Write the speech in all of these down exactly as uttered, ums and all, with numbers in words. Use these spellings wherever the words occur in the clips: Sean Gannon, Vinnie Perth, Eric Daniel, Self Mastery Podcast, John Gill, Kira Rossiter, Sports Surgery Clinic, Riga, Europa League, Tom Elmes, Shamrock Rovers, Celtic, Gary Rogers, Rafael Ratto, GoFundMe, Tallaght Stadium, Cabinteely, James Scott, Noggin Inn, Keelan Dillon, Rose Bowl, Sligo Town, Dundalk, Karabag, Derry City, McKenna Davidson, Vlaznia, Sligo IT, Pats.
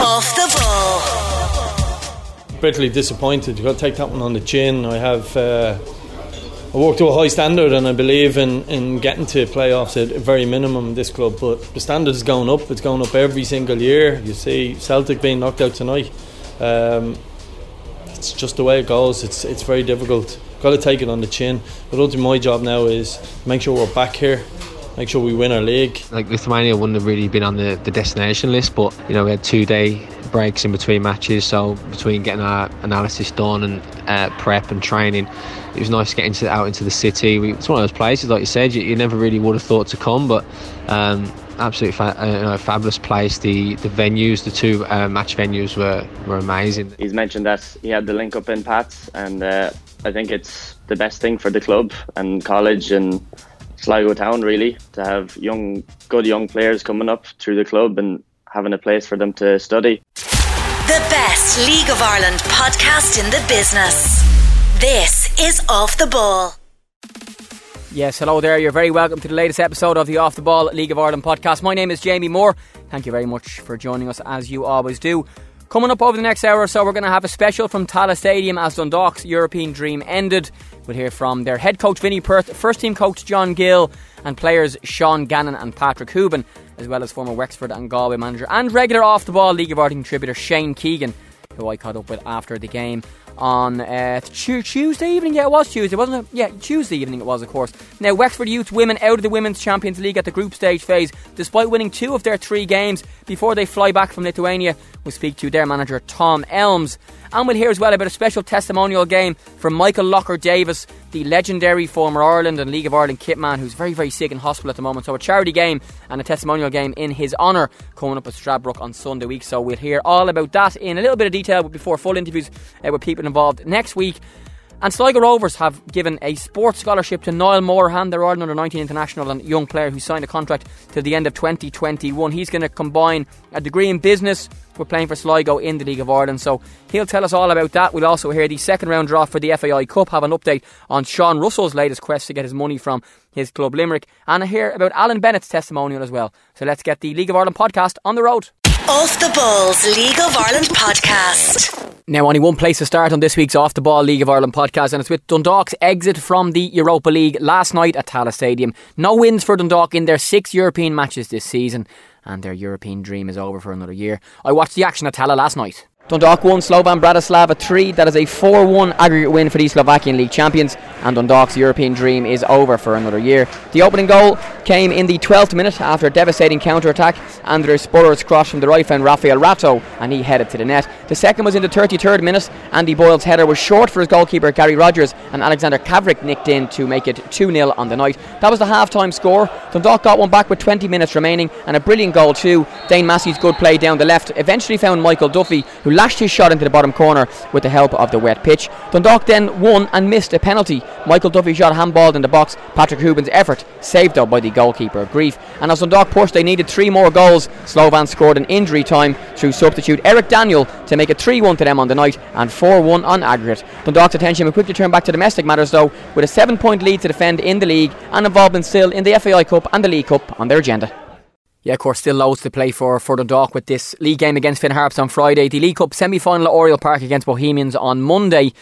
Off the Ball. Bitterly disappointed. You've got to take that one on the chin. I have uh, I work to a high standard, and I believe in, in getting to playoffs at a very minimum, this club. But the standard is going up. It's going up every single year. You see Celtic being knocked out tonight. Um, it's just the way it goes. It's it's very difficult. Got to take it on the chin. But ultimately, my job now is make sure we're back here. Make sure we win our league. Like Lithuania wouldn't have really been on the, the destination list, but you know we had two day breaks in between matches, so between getting our analysis done and uh, prep and training, it was nice getting to, out into the city. We, it's one of those places, like you said, you, you never really would have thought to come, but um, absolutely fa- uh, you know, fabulous place. The the venues, the two uh, match venues were were amazing. He's mentioned that he had the link up in Pats, and uh, I think it's the best thing for the club and college and Sligo Town, really, to have young, good young players coming up through the club and having a place for them to study. The best League of Ireland podcast in the business. This is Off the Ball. Yes, hello there. You're very welcome to the latest episode of the Off the Ball League of Ireland podcast. My name is Jamie Moore. Thank you very much for joining us, as you always do. Coming up over the next hour or so, we're going to have a special from Tallaght Stadium as Dundalk's European dream ended. We'll hear from their head coach Vinnie Perth, first team coach John Gill, and players Sean Gannon and Patrick Hoban, as well as former Wexford and Galway manager and regular Off the Ball League of Ireland contributor Shane Keegan, who I caught up with after the game on uh, Tuesday evening. Yeah, it was Tuesday, wasn't it? Yeah, Tuesday evening it was, of course. Now, Wexford Youth Women out of the Women's Champions League at the group stage phase, despite winning two of their three games before they fly back from Lithuania. We'll speak to their manager, Tom Elmes. And we'll hear as well about a special testimonial game from Michael Locker Davis, the legendary former Ireland and League of Ireland kitman, who's very, very sick in hospital at the moment. So a charity game and a testimonial game in his honour coming up at Stradbrook on Sunday week. So we'll hear all about that in a little bit of detail before full interviews uh, with people involved next week. And Sligo Rovers have given a sports scholarship to Niall Moorhan, their Ireland under nineteen international and young player who signed a contract to the end of twenty twenty-one. He's going to combine a degree in business with playing for Sligo in the League of Ireland. So he'll tell us all about that. We'll also hear the second round draw for the F A I Cup, have an update on Sean Russell's latest quest to get his money from his club Limerick, and I hear about Alan Bennett's testimonial as well. So let's get the League of Ireland podcast on the road. Off the Ball's League of Ireland podcast. Now, only one place to start on this week's Off the Ball League of Ireland podcast, and it's with Dundalk's exit from the Europa League last night at Tallaght Stadium. No wins for Dundalk in their six European matches this season, and their European dream is over for another year. I watched the action at Tallaght last night. Dundalk won Slovan Bratislava three. That is a four one aggregate win for the Slovakian League champions, and Dundalk's European dream is over for another year. The opening goal came in the twelfth minute after a devastating counter-attack. Andrew Spurrer's cross from the right found Rafael Ratto, and he headed to the net. The second was in the thirty-third minute. Andy Boyle's header was short for his goalkeeper Gary Rogers, and Alexander Kavrik nicked in to make it two nil on the night. That was the half-time score. Dundalk got one back with twenty minutes remaining, and a brilliant goal too. Dane Massey's good play down the left eventually found Michael Duffy, who lashed his shot into the bottom corner with the help of the wet pitch. Dundalk then won and missed a penalty. Michael Duffy shot handballed in the box. Patrick Hoban's effort saved though by the goalkeeper of grief. And as Dundalk pushed, they needed three more goals. Slovan scored in injury time through substitute Eric Daniel to make it three one to them on the night and four one on aggregate. Dundalk's attention would quickly turn back to domestic matters though, with a seven point lead to defend in the league and involvement still in the F A I Cup and the League Cup on their agenda. Yeah, of course, still loads to play for for Dundalk with this league game against Finn Harps on Friday, the League Cup semi-final at Oriel Park against Bohemians on Monday.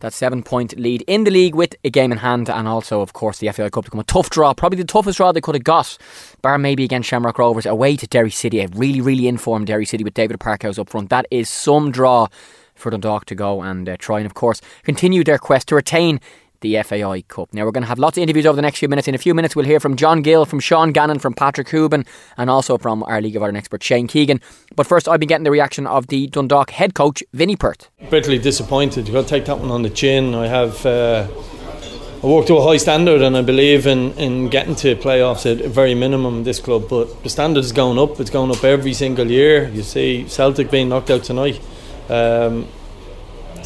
That seven-point lead in the league with a game in hand, and also, of course, the F A I Cup to come. A tough draw, probably the toughest draw they could have got, bar maybe against Shamrock Rovers, away to Derry City, a really, really informed Derry City with David Parkhouse up front. That is some draw for Dundalk to go and uh, try and, of course, continue their quest to retain the F A I Cup. Now we're going to have lots of interviews over the next few minutes. In a few minutes we'll hear from John Gill, from Sean Gannon, from Patrick Hoban, and also from our League of Ireland expert Shane Keegan. But first I've been getting the reaction of the Dundalk head coach Vinnie Perth. Bitterly disappointed. You've got to take that one on the chin. I have uh, I work to a high standard, and I believe in, in getting to playoffs at a very minimum this club, but the standard is going up. It's going up every single year. You see Celtic being knocked out tonight. Um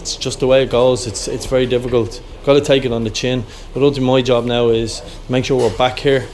It's just the way it goes. It's it's very difficult. Got to take it on the chin. But ultimately, my job now is to make sure we're back here,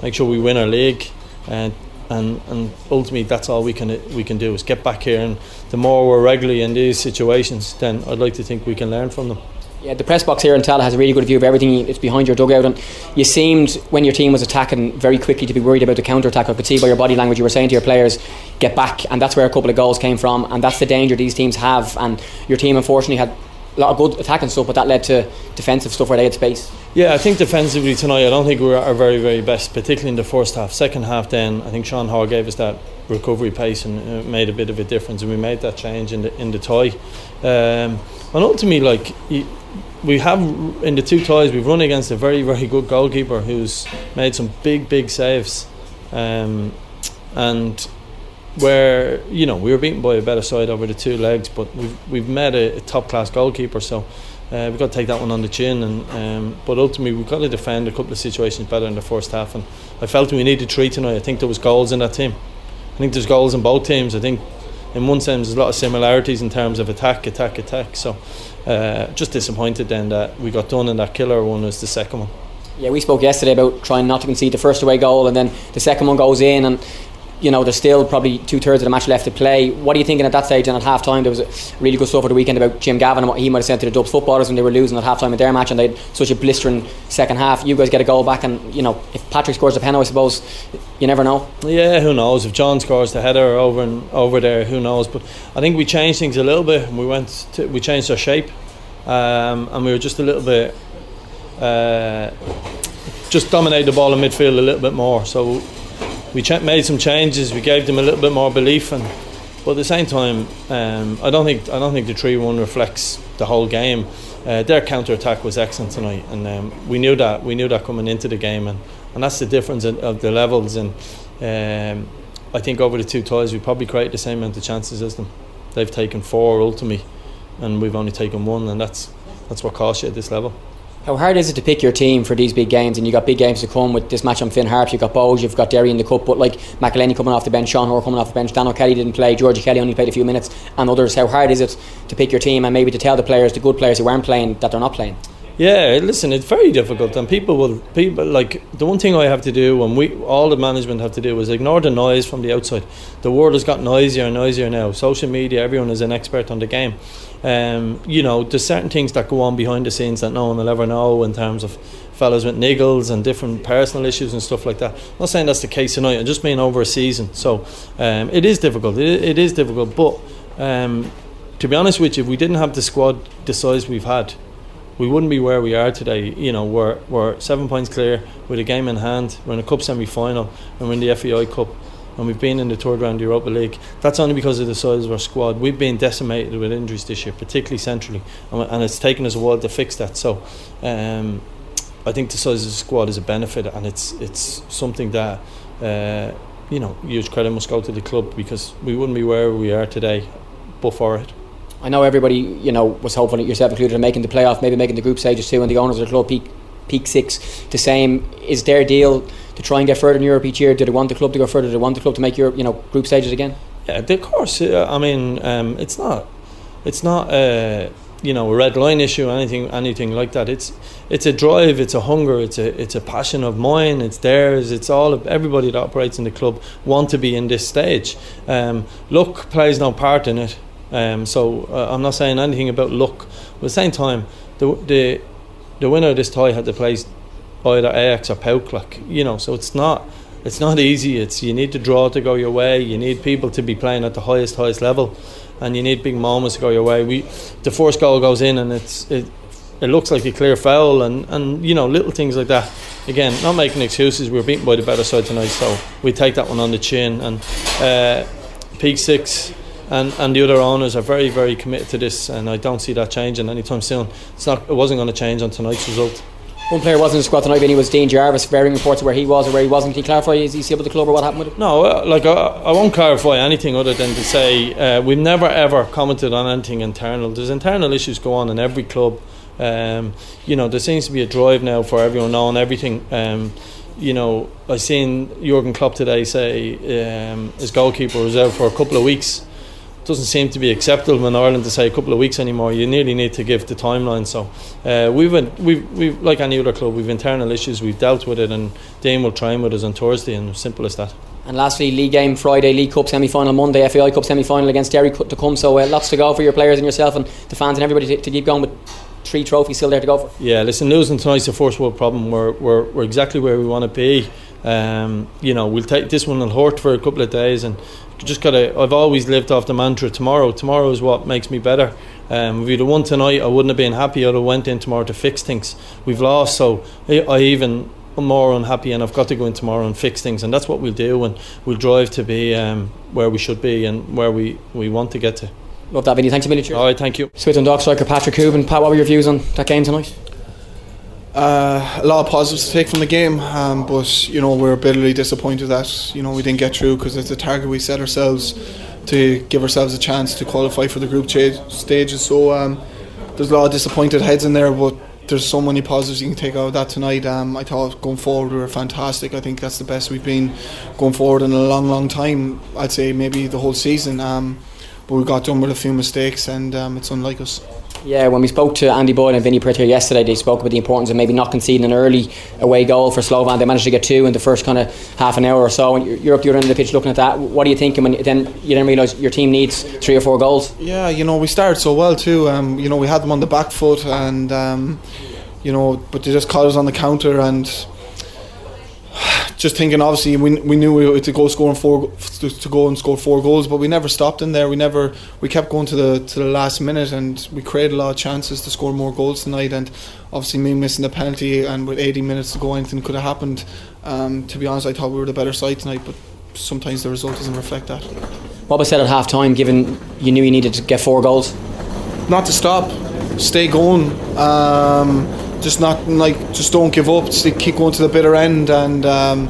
make sure we win our league, and and and ultimately that's all we can we can do is get back here. And the more we're regularly in these situations, then I'd like to think we can learn from them. Yeah, the press box here in Tallaght has a really good view of everything. It's behind your dugout, and you seemed, when your team was attacking very quickly, to be worried about the counter-attack. I could see by your body language you were saying to your players, get back, and that's where a couple of goals came from, and that's the danger these teams have. And your team unfortunately had a lot of good attacking stuff, but that led to defensive stuff where they had space. Yeah, I think defensively tonight, I don't think we were at our very, very best, particularly in the first half. Second half then, I think Sean Hoare gave us that recovery pace and it made a bit of a difference, and we made that change in the in the tie. Um, and ultimately, like, we have, in the two ties, we've run against a very, very good goalkeeper who's made some big, big saves. Um, and... Where, you know, we were beaten by a better side over the two legs, but we've we've met a, a top class goalkeeper, so uh, we've got to take that one on the chin. And um, but ultimately, we've got to defend a couple of situations better in the first half. And I felt we needed three tonight. I think there was goals in that team. I think there's goals in both teams. I think in one sense there's a lot of similarities in terms of attack, attack, attack. So uh, just disappointed then that we got done, and that killer one was the second one. Yeah, we spoke yesterday about trying not to concede the first away goal, and then the second one goes in, and. You know, there's still probably two-thirds of the match left to play. What are you thinking at that stage? And at half-time, there was a really good stuff at the weekend about Jim Gavin and what he might have said to the Dubs footballers when they were losing at half-time in their match, and they had such a blistering second half. You guys get a goal back, and, you know, if Patrick scores the penalty, I suppose, you never know. Yeah, who knows? If John scores the header over and over there, who knows? But I think we changed things a little bit. We went, to, we changed our shape, um, and we were just a little bit... Uh, just dominated the ball in midfield a little bit more, so... We made some changes. We gave them a little bit more belief, and but at the same time, um, I don't think I don't think the three one reflects the whole game. Uh, their counter attack was excellent tonight, and um, we knew that we knew that coming into the game, and, and that's the difference in, of the levels. And um, I think over the two ties, we probably created the same amount of chances as them. They've taken four ultimately, and we've only taken one, and that's that's what costs you at this level. How hard is it to pick your team for these big games? And you've got big games to come with this match on Finn Harps, you've got Bowes, you've got Derry in the Cup, but like McElhenney coming off the bench, Sean Hoare coming off the bench, Dan O'Kelly didn't play, Georgie Kelly only played a few minutes, and others. How hard is it to pick your team and maybe to tell the players, the good players who aren't playing, that they're not playing? Yeah, listen, it's very difficult, and people will, people like, the one thing I have to do, and we, all the management have to do, is ignore the noise from the outside. The world has got noisier and noisier now. Social media, everyone is an expert on the game. Um, you know, there's certain things that go on behind the scenes that no one will ever know in terms of fellas with niggles and different personal issues and stuff like that. I'm not saying that's the case tonight, I just mean over a season. So um, it is difficult, it, it is difficult, but um, to be honest with you, if we didn't have the squad the size we've had, we wouldn't be where we are today. You know, we're, we're seven points clear with a game in hand, we're in a cup semi-final, and we're in the F A I Cup. And we've been in the third round of the Europa League. That's only because of the size of our squad. We've been decimated with injuries this year, particularly centrally, and it's taken us a while to fix that. So um, I think the size of the squad is a benefit, and it's it's something that uh, you know, huge credit must go to the club, because we wouldn't be where we are today but for it. I know everybody, you know, was hopeful, yourself included, in making the playoff, maybe making the group stages too, and the owners of the club, peak peak six, the same. Is their deal to try and get further in Europe each year? Do they want the club to go further? Do they want the club to make Europe, you know, group stages again? Yeah, of course. I mean, um, it's not, it's not, uh, you know, a red line issue, or anything, anything like that. It's, it's a drive, it's a hunger, it's a, it's a passion of mine. It's theirs. It's all of everybody that operates in the club want to be in this stage. Um, luck plays no part in it. Um, so uh, I'm not saying anything about luck. But at the same time, the the, the winner of this tie had to play either Ajax or Pauk, like, you know, so it's not it's not easy. It's, you need to draw to go your way, you need people to be playing at the highest highest level, and you need big moments to go your way. We, the first goal goes in, and it's it, it looks like a clear foul, and, and you know, little things like that. Again, not making excuses, we were beaten by the better side tonight, so we take that one on the chin. And uh, Peak Six and, and the other owners are very, very committed to this, and I don't see that changing anytime soon. It's not, it wasn't going to change on tonight's result. One player wasn't in the squad tonight, Vinnie, was Dean Jarvis. Varying reports of where he was or where he wasn't. Can you clarify, is he still with the club, or what happened with him? No, uh, like I, I won't clarify anything other than to say uh, we've never ever commented on anything internal. There's internal issues go on in every club. Um, you know, there seems to be a drive now for everyone knowing everything. Um, you know, I seen Jurgen Klopp today say um, his goalkeeper was out for a couple of weeks. Doesn't seem to be acceptable in Ireland to say a couple of weeks anymore. You nearly need to give the timeline. So uh, we've, we've we've like any other club, we've internal issues, we've dealt with it, and Dean will train with us on Thursday, and simple as that. And lastly, league game Friday, League Cup semi-final Monday, F A I Cup semi-final against Derry to come. So uh, lots to go for your players and yourself and the fans and everybody to, to keep going with three trophies still there to go for. Yeah, listen, losing tonight's a first world problem. We're, we're, we're exactly where we want to be. Um, you know, we'll take this one will hurt for a couple of days, and just gotta. I've always lived off the mantra: tomorrow, tomorrow is what makes me better. Um, if we'd have won tonight, I wouldn't have been happy. I'd have went in tomorrow to fix things. We've lost, so I, I even more unhappy, and I've got to go in tomorrow and fix things, and that's what we'll do, and we'll drive to be um, where we should be and where we, we want to get to. Love that, Vinnie. Thanks a million. Alright, thank you. Swiss Dundalk striker Patrick Hoban. Pat, what were your views on that game tonight? Uh, a lot of positives to take from the game, um, but you know, we're bitterly disappointed that, you know, we didn't get through, because it's a target we set ourselves to give ourselves a chance to qualify for the group cha- stages. So um, there's a lot of disappointed heads in there, but there's so many positives you can take out of that tonight. Um, I thought going forward we were fantastic. I think that's the best we've been going forward in a long, long time. I'd say maybe the whole season. Um, but we got done with a few mistakes, and um, it's unlike us. Yeah, when we spoke to Andy Boyle and Vinnie Perth yesterday, they spoke about the importance of maybe not conceding an early away goal for Slovan. They managed to get two in the first kind of half an hour or so, and you're up the other end of the pitch looking at that. What are you thinking when you then, you then realise your team needs three or four goals? Yeah, you know, we started so well too. Um, you know, we had them on the back foot, and um, you know, but they just caught us on the counter, and just thinking, obviously, we we knew we were to go score four to, to go and score four goals, but we never stopped in there. We never we kept going to the to the last minute, and we created a lot of chances to score more goals tonight. And obviously, me missing the penalty, and with eighty minutes to go, anything could have happened. Um, to be honest, I thought we were the better side tonight, but sometimes the result doesn't reflect that. What was said at half time, given you knew you needed to get four goals? Not to stop, stay going. Um, Just not like, just don't give up. Just keep going to the bitter end, and um,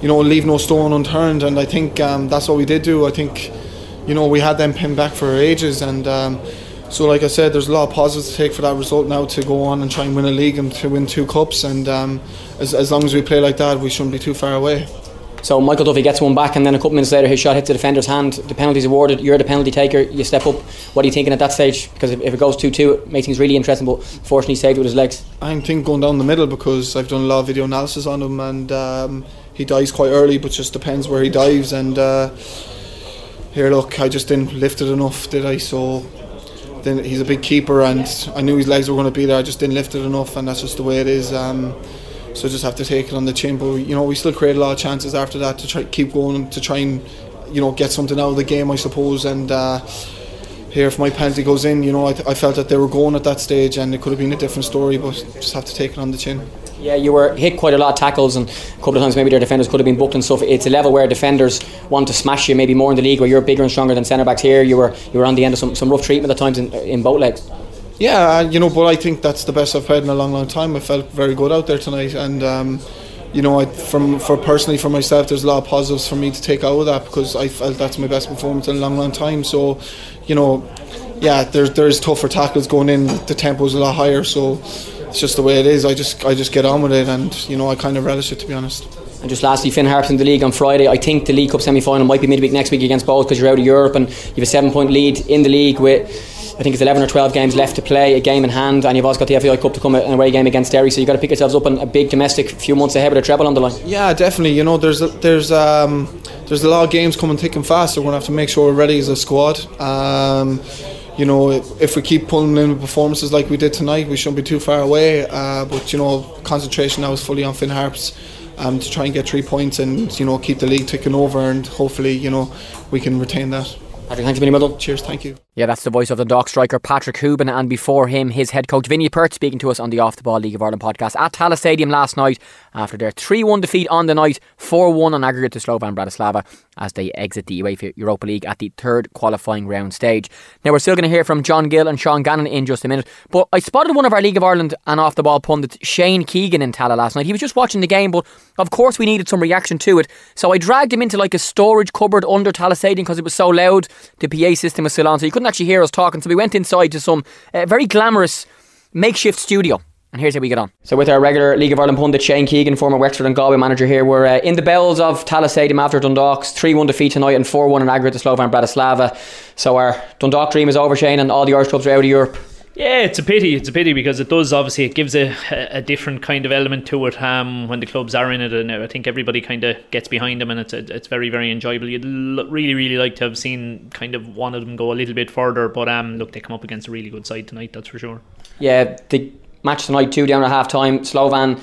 you know, leave no stone unturned. And I think um, that's what we did do. I think, you know, we had them pinned back for ages, and um, so, like I said, there's a lot of positives to take for that result now, to go on and try and win a league and to win two cups. And um, as, as long as we play like that, we shouldn't be too far away. So Michael Duffy gets one back, and then a couple minutes later his shot hits the defender's hand. The penalty's awarded, you're the penalty taker, you step up. What are you thinking at that stage? Because if, if it goes two two, it makes things really interesting, but fortunately he saved with his legs. I'm thinking going down the middle, because I've done a lot of video analysis on him, and um, he dives quite early, but just depends where he dives. And uh, here, look, I just didn't lift it enough, did I? So then he's a big keeper, and I knew his legs were going to be there. I just didn't lift it enough, and that's just the way it is. Um So just have to take it on the chin, but you know, we still create a lot of chances after that to try keep going to try and, you know, get something out of the game, I suppose. And uh, here, if my penalty goes in, you know, I, th- I felt that they were going at that stage, and it could have been a different story, but just have to take it on the chin. Yeah, you were hit quite a lot of tackles, and a couple of times maybe their defenders could have been booked and stuff. It's a level where defenders want to smash you, maybe more in the league, where you're bigger and stronger than centre backs. Here, you were you were on the end of some, some rough treatment at times in, in both legs. Yeah, you know, but I think that's the best I've played in a long, long time. I felt very good out there tonight, and um, you know, I, from for personally for myself, there's a lot of positives for me to take out of that, because I felt that's my best performance in a long, long time. So, you know, yeah, there's there's tougher tackles going in. The tempo's a lot higher, so it's just the way it is. I just I just get on with it, and you know, I kind of relish it, to be honest. And just lastly, Finn Harps in the league on Friday. I think the League Cup semi-final might be midweek next week against Bowes, because you're out of Europe, and you have a seven-point lead in the league with, I think it's eleven or twelve games left to play, a game in hand, and you've also got the F A I Cup to come, an away game against Derry, so you've got to pick yourselves up on a big domestic few months ahead with a treble on the line. Yeah, definitely. You know, there's a, there's um, there's a lot of games coming thick and fast, so we're going to have to make sure we're ready as a squad. Um, you know, if we keep pulling in performances like we did tonight, we shouldn't be too far away. Uh, but, you know, concentration now is fully on Finn Harps, um, to try and get three points and, you know, keep the league ticking over, and hopefully, you know, we can retain that. Patrick, thanks for being with us. Cheers, thank you. Yeah, that's the voice of the Dundalk striker Patrick Hoban, and before him, his head coach Vinnie Perth, speaking to us on the Off the Ball League of Ireland podcast at Tallaght Stadium last night after their three one defeat on the night, four one on aggregate to Slovan Bratislava, as they exit the UEFA Europa League at the third qualifying round stage. Now, we're still going to hear from John Gill and Sean Gannon in just a minute, but I spotted one of our League of Ireland and Off the Ball pundits, Shane Keegan, in Tallaght last night. He was just watching the game, but of course we needed some reaction to it, so I dragged him into like a storage cupboard under Tallaght Stadium, because it was so loud, the P A system was still on, so you couldn't actually hear us talking, so we went inside to some uh, very glamorous makeshift studio. And here's how we get on. So with our regular League of Ireland pundit Shane Keegan, former Wexford and Galway manager here, we're uh, in the bells of Tallaght Stadium after Dundalk's three one defeat tonight and four one in aggregate to Slovan Bratislava. So our Dundalk dream is over, Shane, and all the Irish clubs are out of Europe. Yeah, it's a pity. It's a pity because it does, obviously, it gives a, a different kind of element to it um, when the clubs are in it, and I think everybody kind of gets behind them, and it's a, it's very, very enjoyable. You'd l- really, really like to have seen kind of one of them go a little bit further, but um, look, they come up against a really good side tonight, that's for sure. Yeah, the match tonight, two down at half-time, Slovan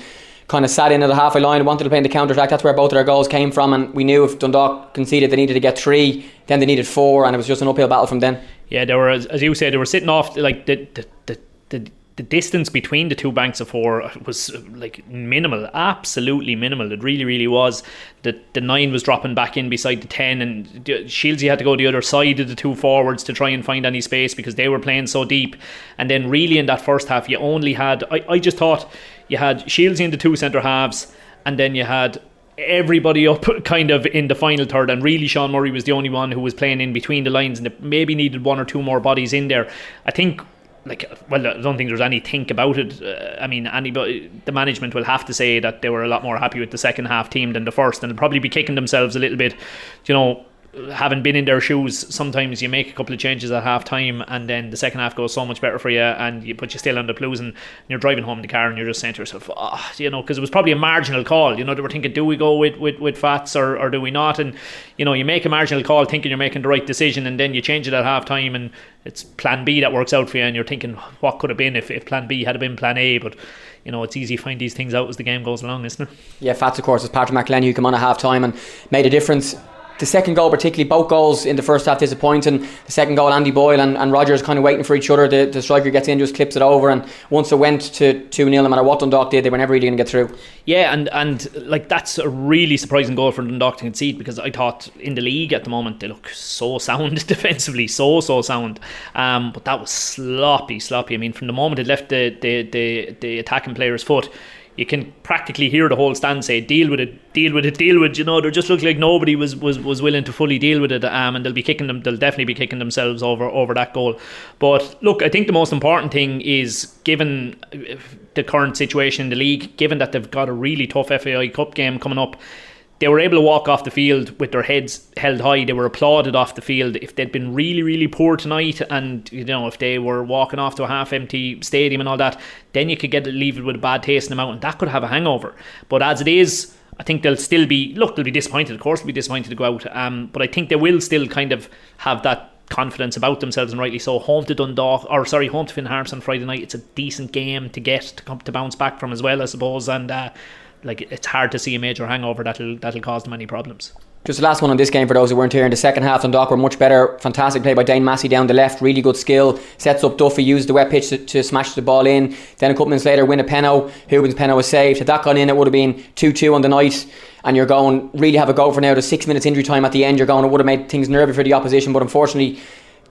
kind of sat in at the halfway line, wanted to play in the counter-attack. That's where both of their goals came from, and we knew if Dundalk conceded, they needed to get three, then they needed four, and it was just an uphill battle from then. Yeah, they were, as you said, they were sitting off, like, the the, the, the the distance between the two banks of four was, like, minimal, absolutely minimal. It really, really was. The, the nine was dropping back in beside the ten, and Shieldsy had to go the other side of the two forwards to try and find any space because they were playing so deep. And then really in that first half, you only had, I, I just thought, you had Shieldsy in the two centre halves, and then you had everybody up kind of in the final third, and really Sean Murray was the only one who was playing in between the lines, and maybe needed one or two more bodies in there. I think, like, well, I don't think there's any think about it. Uh, I mean, anybody, the management will have to say that they were a lot more happy with the second half team than the first, and they'll probably be kicking themselves a little bit, you know. Having been in their shoes, sometimes you make a couple of changes at half time and then the second half goes so much better for you, and you but you still end up losing, and you're driving home in the car and you're just saying to yourself, oh, you know, because it was probably a marginal call. You know, they were thinking, do we go with, with, with Fats or, or do we not? And, you know, you make a marginal call thinking you're making the right decision, and then you change it at half time and it's plan B that works out for you, and you're thinking, what could have been if, if plan B had been plan A? But, you know, it's easy to find these things out as the game goes along, isn't it? Yeah, Fats, of course, is Patrick McElhenney, who came on at half time and made a difference. The second goal particularly, both goals in the first half disappointing. The second goal, Andy Boyle and, and Rogers kind of waiting for each other. The, the striker gets in, just clips it over, and once it went to two nil, no matter what Dundalk did, they were never really going to get through. Yeah, and, and like that's a really surprising goal for Dundalk to concede, because I thought in the league at the moment they look so sound defensively, so, so sound. Um, but that was sloppy, sloppy. I mean, from the moment it left the, the, the, the attacking player's foot, you can practically hear the whole stand say, deal with it, deal with it, deal with it. You know, they just looked like nobody was, was, was willing to fully deal with it, um, and they'll be kicking them, they'll definitely be kicking themselves over, over that goal. But look, I think the most important thing is, given the current situation in the league, given that they've got a really tough F A I Cup game coming up, they were able to walk off the field with their heads held high. They were applauded off the field. If they'd been really, really poor tonight, and, you know, if they were walking off to a half-empty stadium and all that, then you could get leave it with a bad taste in the mouth, and that could have a hangover. But as it is, I think they'll still be, look, they'll be disappointed. Of course, they'll be disappointed to go out. Um, but I think they will still kind of have that confidence about themselves, and rightly so. Home to Dundalk, or sorry, home to Finn Harps on Friday night. It's a decent game to get to, come, to bounce back from as well, I suppose, and. Uh, Like it's hard to see a major hangover that'll that'll cause them any problems. Just the last one on this game for those who weren't here. In the second half, Dundalk were much better. Fantastic play by Dane Massey down the left. Really good skill. Sets up Duffy, used the wet pitch to, to smash the ball in. Then a couple minutes later, win a penno. Hoban's penno was saved. Had that gone in, it would have been two two on the night. And you're going, really have a go for now. There's six minutes injury time at the end. You're going, it would have made things nervy for the opposition. But unfortunately,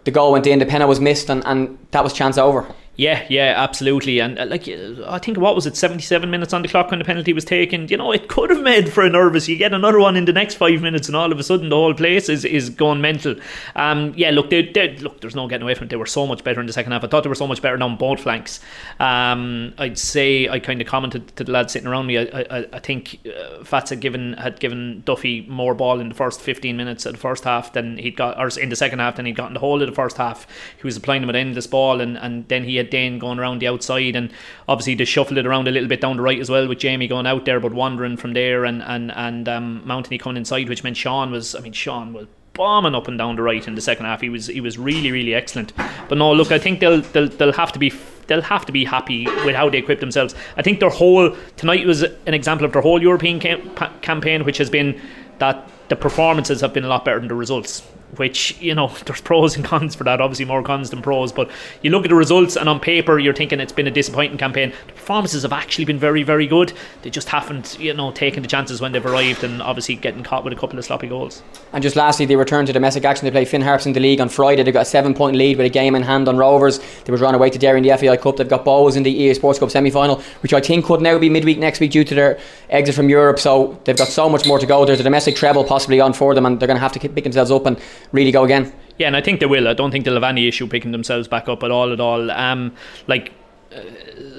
the goal went in, the penalty was missed, and, and that was chance over. Yeah, yeah, absolutely. And uh, like, I think, what was it, seventy-seven minutes on the clock when the penalty was taken? You know, it could have made for a nervous. You get another one in the next five minutes, and all of a sudden the whole place is, is going mental. Um, yeah, look, they, they, look, there's no getting away from it. They were so much better in the second half. I thought they were so much better down both flanks. Um, I'd say I kind of commented to the lads sitting around me. I, I, I think uh, Fats had given had given Duffy more ball in the first fifteen minutes of the first half than he'd got, or in the second half than he'd gotten the whole of the first half. He was applying them at endless ball, and, and then he had Dane going around the outside, and obviously they shuffled it around a little bit down the right as well, with Jamie going out there but wandering from there, and and and um, Mountaineer coming inside, which meant Sean was I mean Sean was bombing up and down the right in the second half. He was he was really really excellent. But no, look, I think they'll they'll they'll have to be they'll have to be happy with how they equip themselves. I think their whole tonight was an example of their whole European camp- campaign, which has been that the performances have been a lot better than the results. Which, you know, there's pros and cons for that, obviously more cons than pros, but you look at the results and on paper you're thinking it's been a disappointing campaign. The performances have actually been very, very good. They just haven't, you know, taken the chances when they've arrived, and obviously getting caught with a couple of sloppy goals. And just lastly, they returned to domestic action. They play Finn Harps in the league on Friday. They've got a seven point lead with a game in hand on Rovers. They were drawn away to Derry in the F A I Cup. They've got Bowes in the E A Sports Cup semi-final, which I think could now be midweek next week due to their exit from Europe, so they've got so much more to go. There's a domestic treble possibly on for them, and they're going to have to pick themselves up and really go again. Yeah, and I think they will. I don't think they'll have any issue picking themselves back up at all at all. Um, like uh,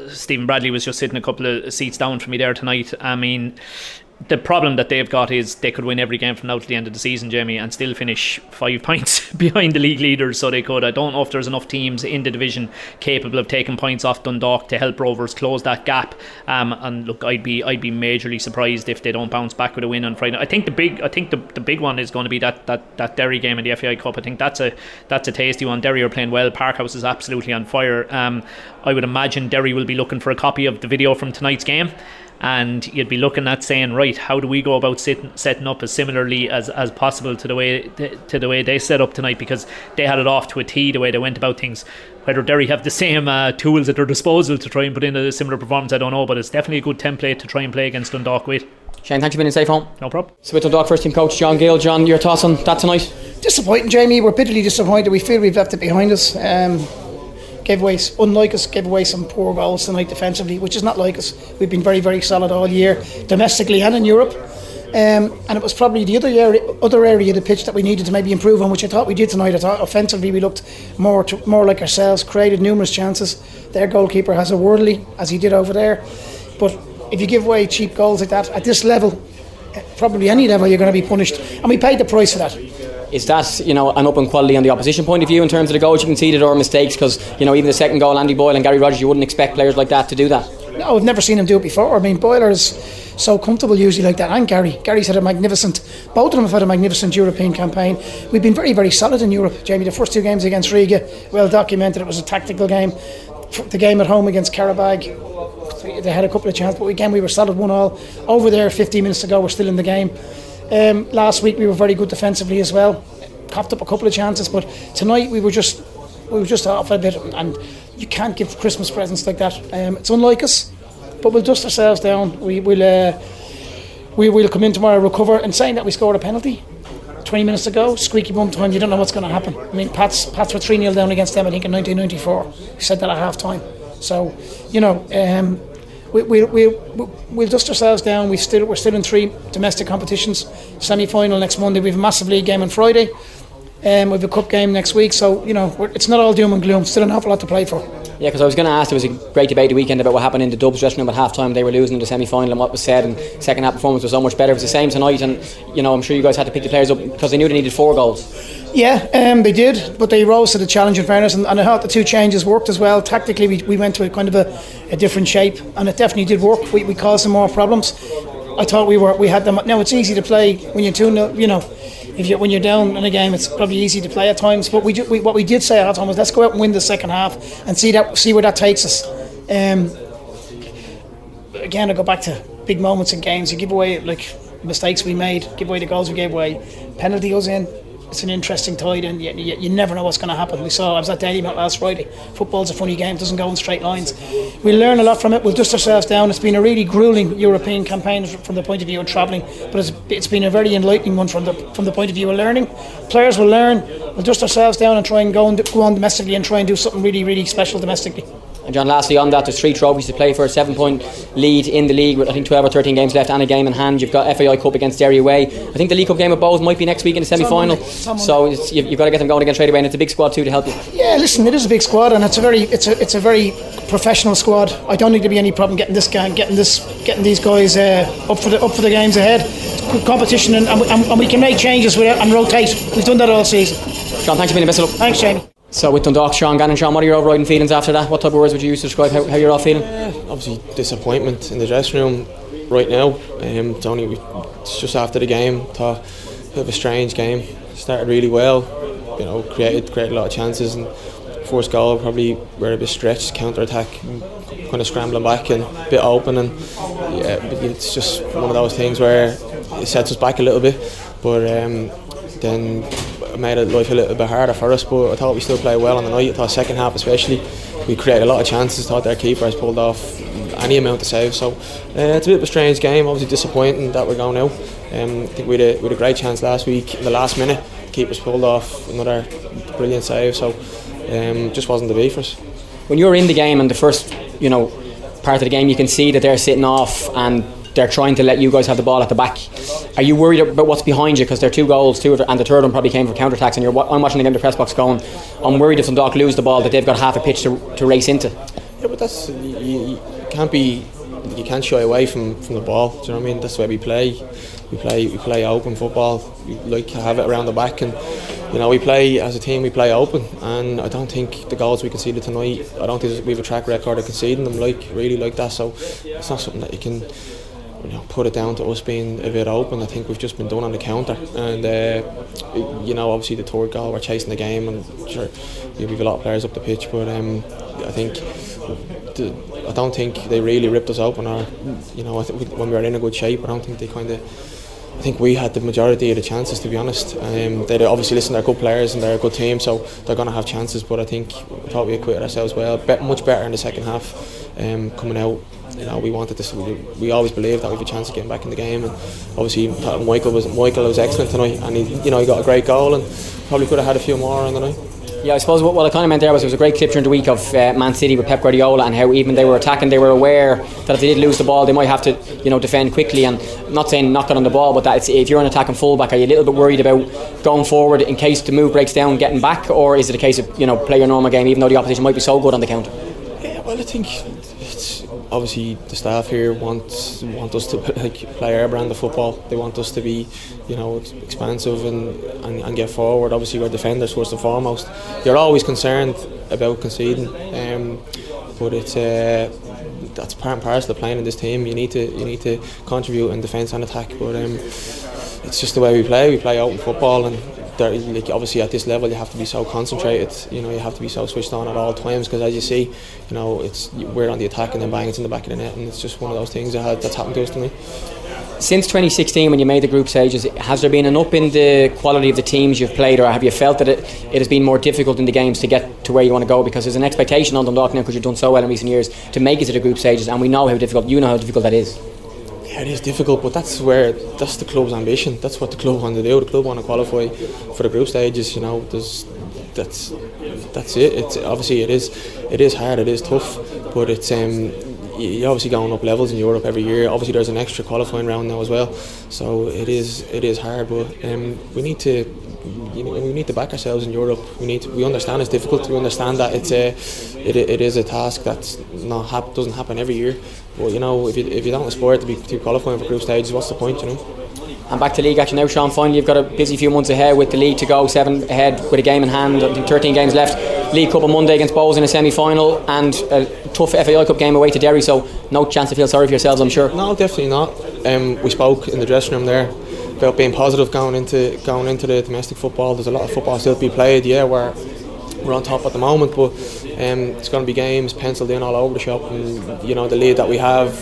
Stephen Bradley was just sitting a couple of seats down from me there tonight. I mean, the problem that they've got is they could win every game from now to the end of the season, Jamie, and still finish five points behind the league leaders. So they could. I don't know if there's enough teams in the division capable of taking points off Dundalk to help Rovers close that gap. Um, and look, I'd be I'd be majorly surprised if they don't bounce back with a win on Friday. I think the big I think the, the big one is going to be that, that, that Derry game in the F A I Cup. I think that's a that's a tasty one. Derry are playing well. Parkhouse is absolutely on fire. Um, I would imagine Derry will be looking for a copy of the video from tonight's game. And you'd be looking at saying, right, how do we go about sitting, setting up as similarly as, as possible to the way to the way they set up tonight, because they had it off to a tee the way they went about things. Whether Derry have the same uh, tools at their disposal to try and put in a similar performance, I don't know, but it's definitely a good template to try and play against Dundalk with. Shane, thanks for being in safe home. No problem. So with Dundalk first team coach John Gill. John, your thoughts on that tonight? Disappointing, Jamie. We're bitterly disappointed. We feel we've left it behind us. Um Gave away, unlike us, gave away some poor goals tonight defensively, which is not like us. We've been very, very solid all year, domestically and in Europe. Um, and it was probably the other area, other area of the pitch that we needed to maybe improve on, which I thought we did tonight. I thought offensively we looked more to, more like ourselves, created numerous chances. Their goalkeeper has a worldly, as he did over there. But if you give away cheap goals like that, at this level, probably any level, you're going to be punished. And we paid the price for that. Is that, you know, an up in quality on the opposition point of view in terms of the goals you conceded or mistakes? Because, you know, even the second goal, Andy Boyle and Gary Rogers, you wouldn't expect players like that to do that. No, I've never seen him do it before. I mean, Boyle is so comfortable usually like that, and Gary. Gary's had a magnificent, both of them have had a magnificent European campaign. We've been very, very solid in Europe, Jamie. The first two games against Riga, well documented, it was a tactical game. The game at home against Karabag, they had a couple of chances, but again, we were solid one all. Over there, fifteen minutes to go, we're still in the game. Um, last week we were very good defensively as well, coughed up a couple of chances, but tonight we were just we were just off a bit, and you can't give Christmas presents like that. Um, it's unlike us, but we'll dust ourselves down. We will uh, we will come in tomorrow, recover, and saying that we scored a penalty twenty minutes ago, squeaky bum time, you don't know what's going to happen. I mean, Pats Pats were three nil down against them, I think, in nineteen ninety-four. We said that at half time. So, you know, um, We, we, we, we'll dust ourselves down. We've still, we're still in three domestic competitions. Semi-final next Monday. We have a massive league game on Friday. Um, we have a cup game next week. So, you know, we're, it's not all doom and gloom. Still an awful lot to play for. Yeah, because I was going to ask, there was a great debate the weekend about what happened in the Dubs dressing room at half-time. They were losing in the semi-final, and what was said, and second half performance was so much better. It was the same tonight, and, you know, I'm sure you guys had to pick the players up because they knew they needed four goals. Yeah, um, they did, but they rose to the challenge, in fairness, and, and I thought the two changes worked as well. Tactically, we, we went to a kind of a, a different shape, and it definitely did work. We, we caused them more problems. I thought we were we had them. Now, it's easy to play when you're two nil, you know. If you, when you're down in a game, it's probably easy to play at times. But we, do, we what we did say at half time was, let's go out and win the second half and see that see where that takes us. Um, again, I go back to big moments in games. You give away, like, mistakes we made, give away the goals we gave away. Penalty goes in. It's an interesting tie, and you, you, you never know what's going to happen. We saw, I was at Daily Mail last Friday. Football's a funny game, it doesn't go in straight lines. We learn a lot from it, we'll dust ourselves down. It's been a really gruelling European campaign from the point of view of travelling, but it's, it's been a very enlightening one from the from the point of view of learning. Players will learn, we'll dust ourselves down and try and go, and go on domestically and try and do something really, really special domestically. And John, lastly on that, there's three trophies to play for, a seven point lead in the league with, I think, twelve or thirteen games left and a game in hand. You've got F A I Cup against Derry away. I think the League Cup game at Bowes might be next week in the semi-final, so it's, you've got to get them going again straight away, and it's a big squad too to help you. Yeah, listen, it is a big squad, and it's a very it's a, it's a very professional squad. I don't think there'll be any problem getting this gang, getting this getting these guys uh, up for the up for the games ahead. It's good competition, and, and, and we can make changes with it and rotate. We've done that all season. John, thanks for being the best of luck. Thanks, Jamie. So with Dundalk, Sean Gannon, Sean, what are your overriding feelings after that? What type of words would you use to describe how, how you're all feeling? Uh, obviously disappointment in the dressing room right now. Um, it's only we, it's just after the game. Thought a bit of a strange game. Started really well, you know, created created a lot of chances, and first goal probably were a bit stretched, counter attack, kind of scrambling back and a bit open, and yeah, it's just one of those things where it sets us back a little bit, but um, then. Made it life a little bit harder for us, but I thought we still played well on the night. I thought second half especially, we created a lot of chances. I thought their keeper has pulled off any amount of saves, so uh, it's a bit of a strange game. Obviously disappointing that we're going out. Um, I think we had, a, we had a great chance last week in the last minute. The keeper's pulled off another brilliant save, so um, just wasn't to be for us. When you're in the game and the first, you know, part of the game, you can see that they're sitting off and they're trying to let you guys have the ball at the back. Are you worried about what's behind you? Because there are two goals, two and the third one probably came from counter-attacks, and you're, I'm watching the game in the press box going, I'm worried if Dundalk lose the ball that they've got half a pitch to, to race into. Yeah, but that's, you, you can't be you can't shy away from, from the ball. Do you know what I mean? That's where we play. We play we play open football. We like to have it around the back, and you know, we play as a team. We play open, and I don't think the goals we conceded tonight, I don't think we have a track record of conceding them like really like that. So it's not something that you can, you know, put it down to us being a bit open. I think we've just been done on the counter, and uh, you know, obviously the third goal, we're chasing the game, and sure, we have a lot of players up the pitch, but um, I think. The, I don't think they really ripped us open, or you know, I th- when we were in a good shape, I don't think they kind of. I think we had the majority of the chances, to be honest. Um, they obviously listen, they're good players and they're a good team, so they're going to have chances. But I think I thought we acquitted ourselves well, be- much better in the second half. Um, coming out, you know, we wanted this. We, we always believed that we had a chance of getting back in the game, and obviously Michael was Michael was excellent tonight, and he, you know, he got a great goal, and probably could have had a few more on the night. Yeah, I suppose what, what I kind of meant there was it was a great clip during the week of uh, Man City with Pep Guardiola, and how even they were attacking, they were aware that if they did lose the ball, they might have to, you know, defend quickly. And I'm not saying knock it on the ball, but that it's, if you're an attacking fullback, are you a little bit worried about going forward in case the move breaks down, getting back, or is it a case of, you know, play your normal game even though the opposition might be so good on the counter? Yeah, well, I think it's obviously the staff here want want us to like play our brand of football. They want us to be, you know, expansive and, and, and get forward. Obviously we're defenders first and foremost. You're always concerned about conceding, um, but it's uh, that's part and parcel of playing in this team. You need to you need to contribute in defence and attack, but um, it's just the way we play. We play open football, and there, like, obviously at this level you have to be so concentrated, you know, you have to be so switched on at all times, because as you see, you know, it's we're on the attack and then bang, it's in the back of the net, and it's just one of those things that had, that's happened to us tonight. Since twenty sixteen, when you made the group stages, has there been an up in the quality of the teams you've played, or have you felt that it, it has been more difficult in the games to get to where you want to go? Because there's an expectation on Dundalk now, because you've done so well in recent years, to make it to the group stages, and we know how difficult, you know how difficult that is. Yeah, it is difficult, but that's where that's the club's ambition. That's what the club want to do. The club want to qualify for the group stages. You know, there's, that's that's it. It's obviously it is it is hard. It is tough, but it's um, you're obviously going up levels in Europe every year. Obviously, there's an extra qualifying round now as well, so it is it is hard. But um, we need to you know, we need to back ourselves in Europe. We need to, we understand it's difficult. We understand that it's a it it is a task that's not hap- doesn't happen every year. Well, you know, if you if you don't aspire to be too qualifying for group stages, what's the point, you know? And back to league action now, Sean. Finally, you've got a busy few months ahead with the league to go, seven ahead with a game in hand, I think thirteen games left. League Cup on Monday against Bowes in a semi-final, and a tough F A I Cup game away to Derry, so no chance to feel sorry for yourselves, I'm sure. No, definitely not. Um, we spoke in the dressing room there about being positive going into going into the domestic football. There's a lot of football still to be played. Yeah, we're we're on top at the moment, but um, it's going to be games penciled in all over the shop, and you know, the lead that we have,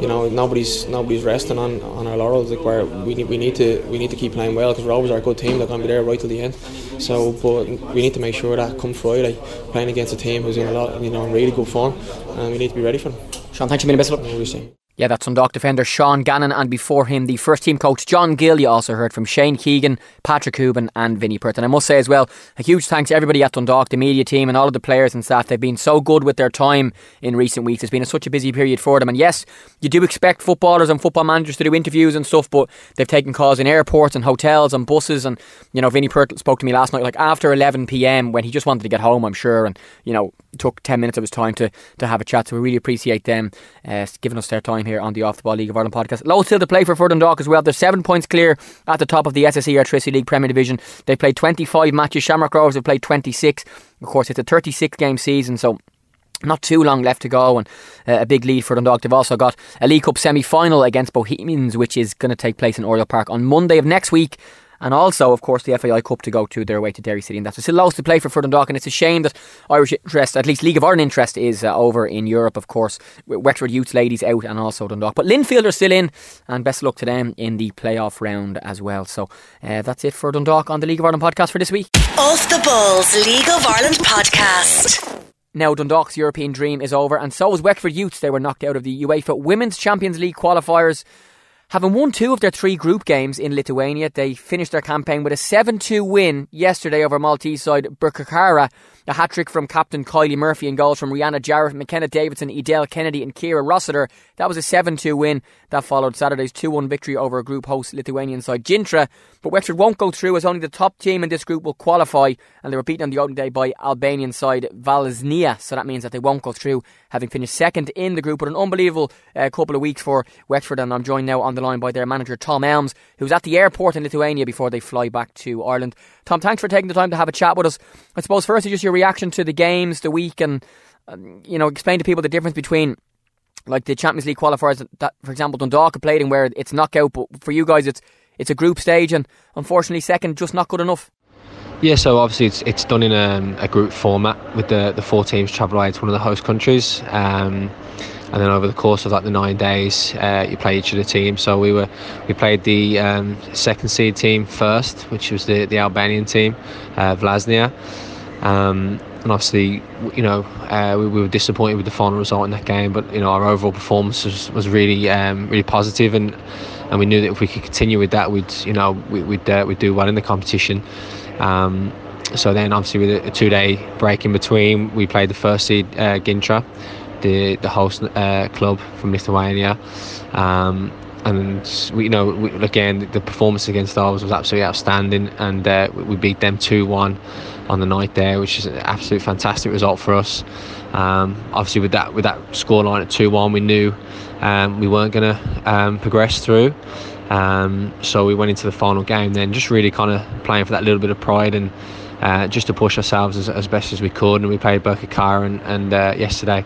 you know, nobody's nobody's resting on, on our laurels. Like, we're, we need we need to we need to keep playing well, because Rovers are a good team. They're going to be there right till the end. So, but we need to make sure that come Friday, playing against a team who's in a lot, you know, in really good form, and we need to be ready for them. Sean, thanks for being the best of luck. Yeah, that's Dundalk defender Sean Gannon, and before him the first team coach John Gill. You also heard from Shane Keegan, Patrick Hoban and Vinnie Perth. And I must say as well, a huge thanks to everybody at Dundalk, the media team and all of the players and staff. They've been so good with their time in recent weeks. It's been a, such a busy period for them, and yes, you do expect footballers and football managers to do interviews and stuff, but they've taken calls in airports and hotels and buses, and you know, Vinnie Perth spoke to me last night like after eleven p m when he just wanted to get home, I'm sure, and you know, took ten minutes of his time to, to have a chat. So we really appreciate them uh, giving us their time here on the Off the Ball League of Ireland podcast. Low still to play for Dundalk as well. They're seven points clear at the top of the S S E Airtricity League Premier Division. They've played twenty-five matches. Shamrock Rovers have played twenty-six. Of course, it's a thirty-six game season, so not too long left to go, and uh, a big lead for Dundalk. They've also got a League Cup semi-final against Bohemians, which is going to take place in Oriel Park on Monday of next week. And also, of course, the F A I Cup to go to, their way to Derry City. And that's still loads to play for Dundalk. And it's a shame that Irish interest, at least League of Ireland interest, is uh, over in Europe, of course. Wexford Youth's ladies out, and also Dundalk. But Linfield are still in, and best of luck to them in the playoff round as well. So uh, that's it for Dundalk on the League of Ireland podcast for this week. Off the Balls League of Ireland podcast. Now, Dundalk's European dream is over, and so is Wexford Youth's. They were knocked out of the UEFA Women's Champions League qualifiers. Having won two of their three group games in Lithuania, they finished their campaign with a seven two win yesterday over Maltese side Birkirkara. A hat-trick from captain Kylie Murphy and goals from Rihanna Jarrett, McKenna Davidson, Edel Kennedy and Kira Rossiter. That was a seven two win that followed Saturday's two one victory over a group host Lithuanian side Gintra. But Wexford won't go through as only the top team in this group will qualify, and they were beaten on the opening day by Albanian side Vlaznia, so that means that they won't go through, having finished second in the group. But an unbelievable uh, couple of weeks for Wexford, and I'm joined now on the line by their manager Tom Elmes, who's at the airport in Lithuania before they fly back to Ireland. Tom, thanks for taking the time to have a chat with us. I suppose first is just your reaction to the games, the week, and um, you know, explain to people the difference between like the Champions League qualifiers that, for example, Dundalk played in, where it's knockout, but for you guys it's it's a group stage, and unfortunately second just not good enough. Yeah, so obviously it's it's done in a, a group format with the the four teams travel away to one of the host countries. Um, And then over the course of like the nine days, uh, you play each of the teams. So we were we played the um, second seed team first, which was the, the Albanian team, uh, Vlaznia. Um, and obviously, you know, uh, we, we were disappointed with the final result in that game. But you know, our overall performance was, was really um, really positive, and and we knew that if we could continue with that, we'd you know we, we'd uh, we'd do well in the competition. Um, so then obviously with a two day break in between, we played the first seed uh, Gintra, the the host uh, club from Lithuania, um, and we, you know we, again the performance against ours was absolutely outstanding, and uh, we beat them two one on the night there, which is an absolute fantastic result for us. Um, obviously with that with that scoreline at two one, we knew um, we weren't going to um, progress through, um, so we went into the final game then just really kind of playing for that little bit of pride, and uh, just to push ourselves as, as best as we could. And we played Birkirkara and, and uh, yesterday,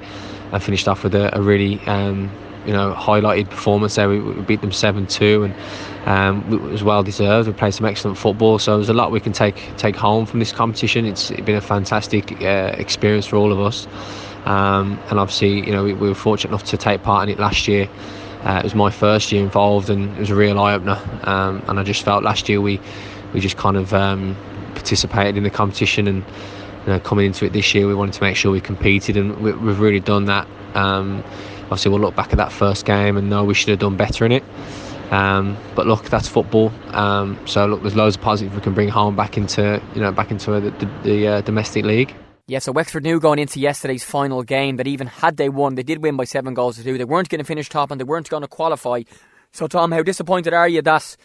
and finished off with a, a really, um, you know, highlighted performance there. We, we beat them seven two, and um, it was well deserved. We played some excellent football, so there's a lot we can take take home from this competition. It's been a fantastic uh, experience for all of us, um, and obviously, you know, we, we were fortunate enough to take part in it last year. Uh, it was my first year involved, and it was a real eye opener. Um, and I just felt last year we we just kind of um, participated in the competition, and you know, coming into it this year, we wanted to make sure we competed, and we, we've really done that. Um, obviously, we'll look back at that first game and know we should have done better in it. Um, but look, that's football. Um, so look, there's loads of positives we can bring home back into, you know, back into the, the, the uh, domestic league. Yeah, so Wexford knew going into yesterday's final game that even had they won, they did win by seven goals to two. They weren't going to finish top, and they weren't going to qualify. So, Tom, how disappointed are you that,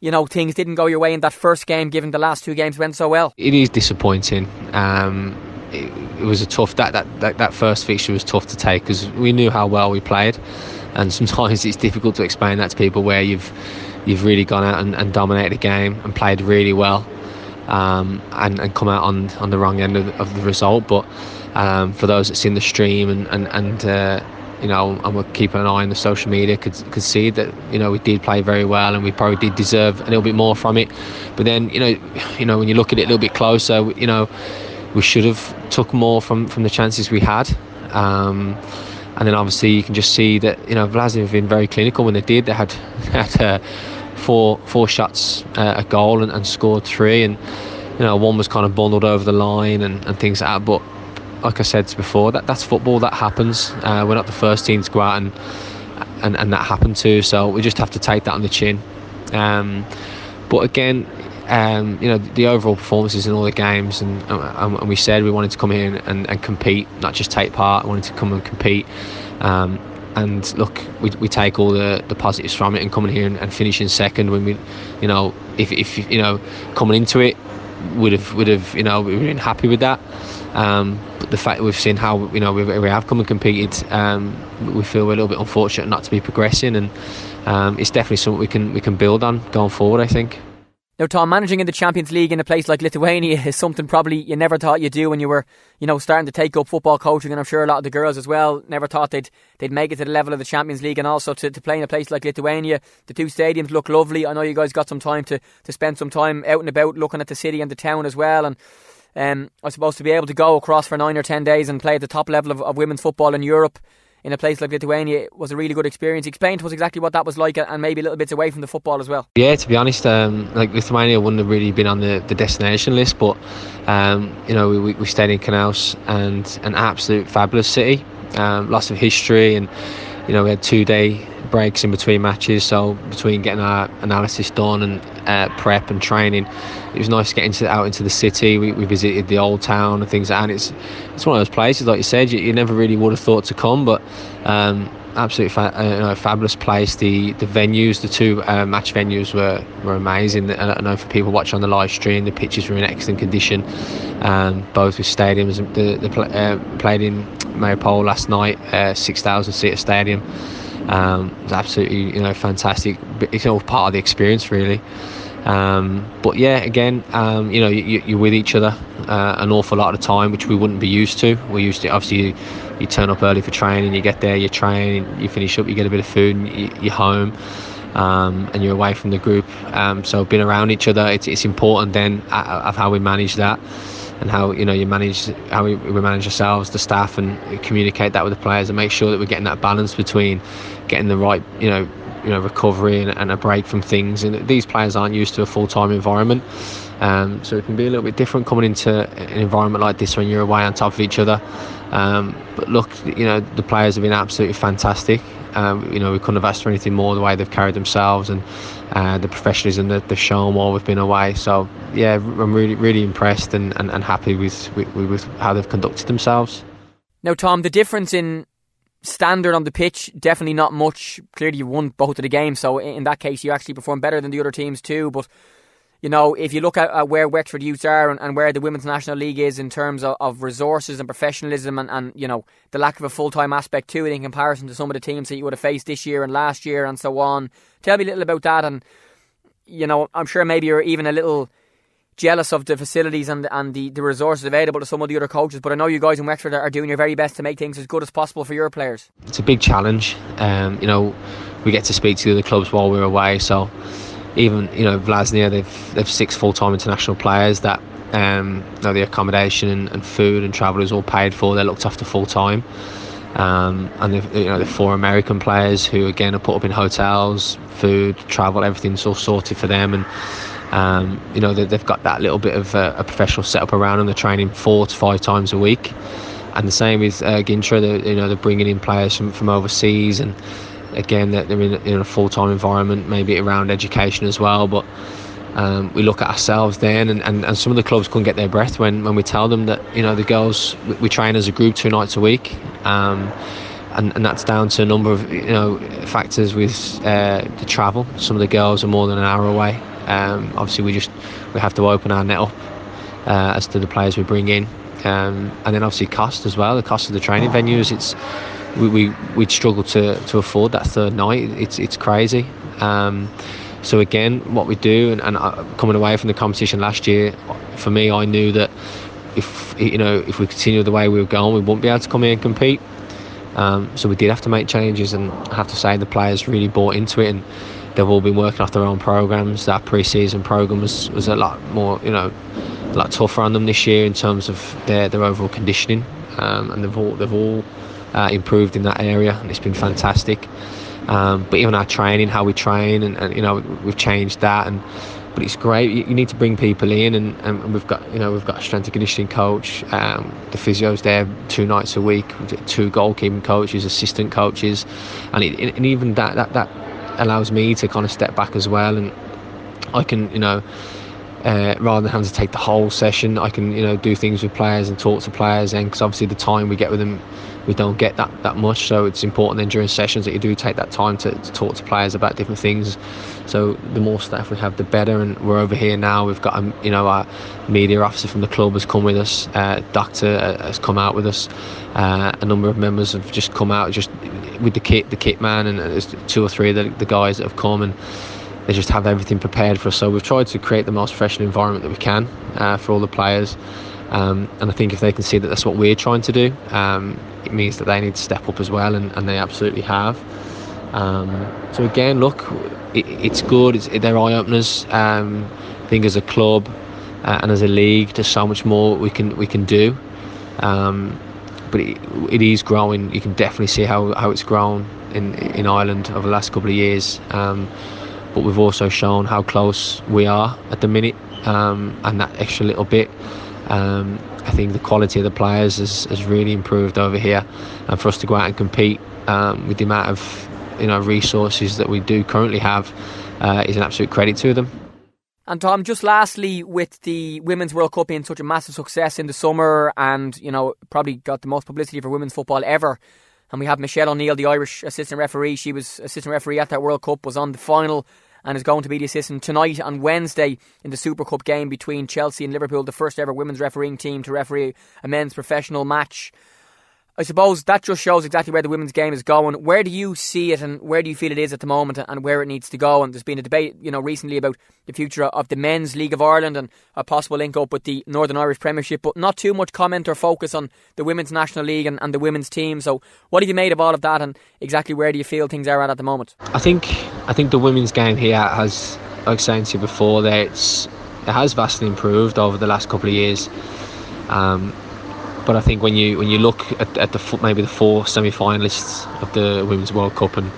you know, things didn't go your way in that first game, given the last two games went so well? It is disappointing. Um, it, it was a tough, that, that, that, that first fixture was tough to take, because we knew how well we played, and sometimes it's difficult to explain that to people, where you've you've really gone out and, and dominated a game and played really well, um, and, and come out on, on the wrong end of, of the result. But um, for those that's in the stream and, and, and uh, you know, and we're keeping an eye on the social media, could could see that, you know, we did play very well, and we probably did deserve a little bit more from it. But then, you know, you know, when you look at it a little bit closer, you know, we should have took more from, from the chances we had. Um, and then obviously you can just see that, you know, Vlaznia have been very clinical when they did. They had had uh, four four shots uh, a goal and, and scored three, and you know, one was kind of bundled over the line and, and things like that. But like I said before, that that's football, that happens. Uh, we're not the first team to go out and, and and that happened too, so we just have to take that on the chin. Um, but again, um, you know, the overall performances in all the games, and, and, and we said we wanted to come here and, and compete, not just take part. We wanted to come and compete. Um, and look, we we take all the, the positives from it, and coming here and, and finishing second when we, you know, if if you know, coming into it, would have would have you know, we weren't happy with that. Um, but the fact that we've seen how, you know, we, we have come and competed, um, we feel we're a little bit unfortunate not to be progressing, and um, it's definitely something we can we can build on going forward, I think. Now, Tom, managing in the Champions League in a place like Lithuania is something probably you never thought you'd do when you were, you know, starting to take up football coaching, and I'm sure a lot of the girls as well never thought they'd they'd make it to the level of the Champions League, and also to, to play in a place like Lithuania. The two stadiums look lovely. I know you guys got some time to, to spend some time out and about looking at the city and the town as well, and um, I suppose to be able to go across for nine or ten days and play at the top level of, of women's football in Europe in a place like Lithuania was a really good experience. Explain to us exactly what that was like, and maybe a little bit away from the football as well. Yeah, to be honest, um, like Lithuania wouldn't have really been on the, the destination list, but um, you know, we, we stayed in Knaus, and an absolute fabulous city, um, lots of history, and you know, we had two day breaks in between matches, so between getting our analysis done and uh, prep and training, it was nice getting to, out into the city. We, we visited the old town and things like that, and it's, it's one of those places, like you said, you, you never really would have thought to come, but um, absolutely fa- you know, fabulous place. The the venues, the two uh, match venues were, were amazing. I know for people watching on the live stream, the pitches were in excellent condition, um, both with stadiums. The, the pl- uh, played in Maypole last night, uh, six thousand seater stadium. Um, it was absolutely, you know, fantastic. It's all part of the experience, really. Um, but yeah, again, um, you know, you, you're with each other uh, an awful lot of the time, which we wouldn't be used to. We're used to, obviously, you, you turn up early for training, you get there, you train, you finish up, you get a bit of food, and you, you're home, um, and you're away from the group. Um, so being around each other, it's, it's important then of how we manage that, and how, you know, you manage how we, we manage ourselves, the staff, and communicate that with the players, and make sure that we're getting that balance between getting the right, you know, you know, recovery and, and a break from things. And these players aren't used to a full-time environment, um, so it can be a little bit different coming into an environment like this when you're away on top of each other. Um, but look, you know, the players have been absolutely fantastic. Um, you know, we couldn't have asked for anything more, the way they've carried themselves and uh, the professionalism that they've shown while we've been away. So yeah, I'm really, really impressed and, and, and happy with, with, with how they've conducted themselves. Now, Tom, the difference in standard on the pitch, definitely not much. Clearly you won both of the games, so in that case you actually perform better than the other teams too. But you know, if you look at, at where Wexford Youths are and, and where the Women's National League is in terms of, of resources and professionalism and, and you know, the lack of a full-time aspect to it in comparison to some of the teams that you would have faced this year and last year and so on, tell me a little about that. And you know, I'm sure maybe you're even a little jealous of the facilities and and the, the resources available to some of the other coaches, but I know you guys in Wexford are doing your very best to make things as good as possible for your players. It's a big challenge. Um, you know, we get to speak to the other clubs while we're away, so even, you know, Vlaznia, they've they've six full-time international players that um, you know, the accommodation and, and food and travel is all paid for. They're looked after full-time. Um, and the, you know, the four American players who again are put up in hotels, food, travel, everything's all sorted for them. And um, you know, they, they've got that little bit of uh, a professional setup around them. They're training four to five times a week, and the same with uh, Gintra. They're, you know, they're bringing in players from, from overseas, and again they're, they're in, in a full-time environment, maybe around education as well. But Um, we look at ourselves then, and, and, and some of the clubs couldn't get their breath when, when we tell them that, you know, the girls, we, we train as a group two nights a week, um, and, and that's down to a number of, you know, factors with uh, the travel. Some of the girls are more than an hour away. Um, obviously we just we have to open our net up uh, as to the players we bring in, um, and then obviously cost as well, the cost of the training venues. It's we, we, we'd struggle to, to afford that third night. It's, it's crazy. Um, So again, what we do, and, and coming away from the competition last year, for me, I knew that if, you know, if we continue the way we were going, we wouldn't be able to come here and compete. Um, so we did have to make changes, and I have to say the players really bought into it, and they've all been working off their own programs. That pre-season program was, was a lot more, you know, a lot tougher on them this year in terms of their, their overall conditioning, um, and they've all they've all uh, improved in that area, and it's been fantastic. Um, but even our training, how we train, and, and you know, we've changed that. And but it's great. You, you need to bring people in, and, and we've got, you know, we've got a strength and conditioning coach. Um, the physio's there two nights a week. Two goalkeeping coaches, assistant coaches, and it, and even that, that that allows me to kind of step back as well, and I can, you know, Uh, rather than having to take the whole session, I can, you know, do things with players and talk to players. And because obviously the time we get with them, we don't get that, that much. So it's important then during sessions that you do take that time to, to talk to players about different things. So the more staff we have, the better. And we're over here now. We've got, um, you know, our media officer from the club has come with us. Uh, doctor has come out with us. Uh, a number of members have just come out just with the kit, the kit man, and there's two or three of the, the guys that have come and they just have everything prepared for us. So we've tried to create the most professional environment that we can uh, for all the players, um, and I think if they can see that that's what we're trying to do, um, it means that they need to step up as well, and, and they absolutely have. Um, so again, look, it, it's good. It's, they're eye openers. Um, I think as a club uh, and as a league, there's so much more we can we can do. Um, but it, it is growing. You can definitely see how, how it's grown in in Ireland over the last couple of years. Um, But we've also shown how close we are at the minute, um, and that extra little bit. Um, I think the quality of the players has, has really improved over here, and for us to go out and compete um, with the amount of you know, resources that we do currently have uh, is an absolute credit to them. And Tom, just lastly, with the Women's World Cup being such a massive success in the summer and, you know, probably got the most publicity for women's football ever, and we have Michelle O'Neill, the Irish assistant referee. She was assistant referee at that World Cup, was on the final and is going to be the assistant tonight on Wednesday in the Super Cup game between Chelsea and Liverpool, the first ever women's refereeing team to referee a men's professional match. I suppose that just shows exactly where the women's game is going. Where do you see it and where do you feel it is at the moment and where it needs to go? And there's been a debate, you know, recently about the future of the Men's League of Ireland and a possible link-up with the Northern Irish Premiership, but not too much comment or focus on the Women's National League and, and the women's team. So what have you made of all of that and exactly where do you feel things are at at the moment? I think I think the women's game here has, like I was saying to you before, there, it's, it has vastly improved over the last couple of years. Um... But I think when you when you look at, at the maybe the four semi-finalists of the Women's World Cup, and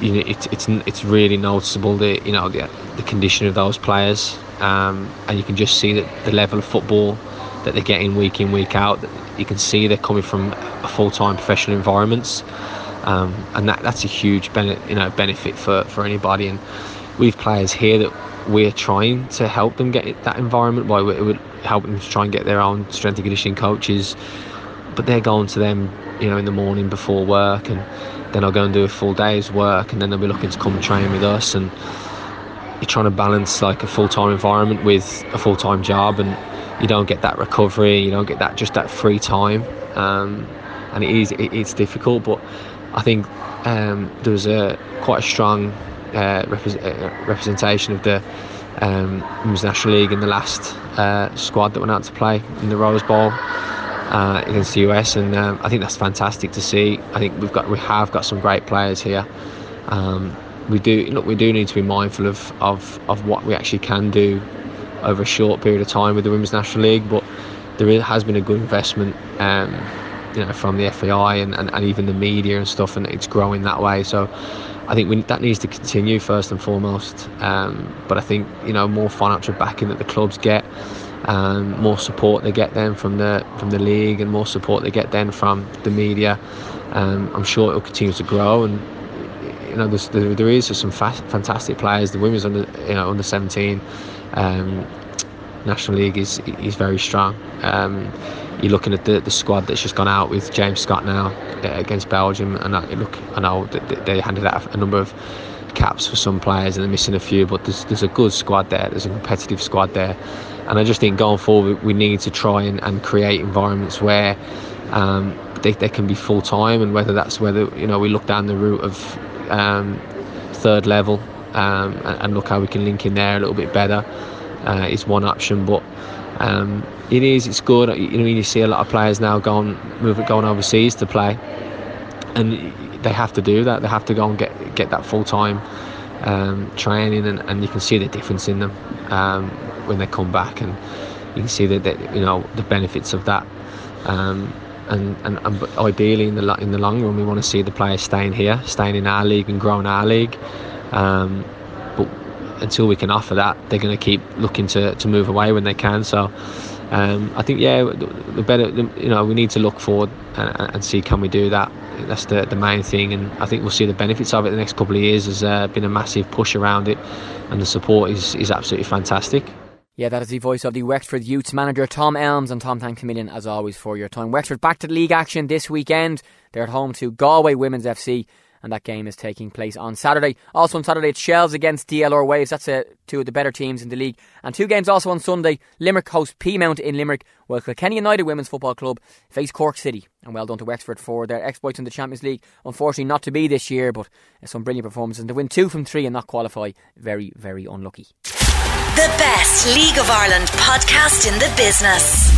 you know, it's it's it's really noticeable the you know the, the condition of those players, um, and you can just see that the level of football that they're getting week in, week out. You can see they're coming from a full-time professional environments, um, and that, that's a huge bene- you know benefit for, for anybody. And we've players here that we're trying to help them get that environment by it would help them to try and get their own strength and conditioning coaches, but they're going to them you know in the morning before work, and then I'll go and do a full day's work, and then they'll be looking to come and train with us, and you're trying to balance like a full-time environment with a full-time job, and you don't get that recovery, you don't get that just that free time, um, and it is it, it's difficult. But I think um, there was a quite a strong Uh, repre- uh, representation of the um, Women's National League in the last uh, squad that went out to play in the Rose Bowl uh, against the U S, and um, I think that's fantastic to see. I think we've got we have got some great players here. Um, we do look we do need to be mindful of, of of what we actually can do over a short period of time with the Women's National League, but there has been a good investment um, you know from the F A I and, and, and even the media and stuff, and it's growing that way. So I think we, that needs to continue first and foremost, um, but I think you know more financial backing that the clubs get, um, more support they get then from the from the league, and more support they get then from the media. Um, I'm sure it will continue to grow, and you know there, there is some fast, fantastic players. The women's under you know under seventeen um, National League is is very strong. Um, You're looking at the, the squad that's just gone out with James Scott now uh, against Belgium, and I, look, I know that they handed out a number of caps for some players, and they're missing a few. But there's there's a good squad there. There's a competitive squad there, and I just think going forward we need to try and, and create environments where um, they they can be full time, and whether that's whether you know we look down the route of um, third level um, and, and look how we can link in there a little bit better uh, is one option, but. Um, it is. It's good. You know, you see a lot of players now going, moving, going overseas to play, and they have to do that. They have to go and get get that full time um, training, and, and you can see the difference in them um, when they come back, and you can see that, that you know the benefits of that. Um, and, and and ideally, in the in the long run, we want to see the players staying here, staying in our league, and growing our league. Um, until we can offer that, they're going to keep looking to, to move away when they can. So um, I think yeah the, the better the, you know we need to look forward and, and see can we do that. That's the, the main thing, and I think we'll see the benefits of it the next couple of years. There's uh, been a massive push around it, and the support is, is absolutely fantastic. Yeah, that is the voice of the Wexford Youths manager Tom Elmes. And Tom, thanks a million as always for your time. Wexford back to the league action this weekend. They're at home to Galway Women's F C, and that game is taking place on Saturday. Also on Saturday, it's Shells against D L R Waves. That's uh, two of the better teams in the league. And two games also on Sunday. Limerick host Piemont in Limerick, while Kilkenny United Women's Football Club face Cork City. And well done to Wexford for their exploits in the Champions League. Unfortunately, not to be this year, but some brilliant performances. And to win two from three and not qualify, very, very unlucky. The best League of Ireland podcast in the business.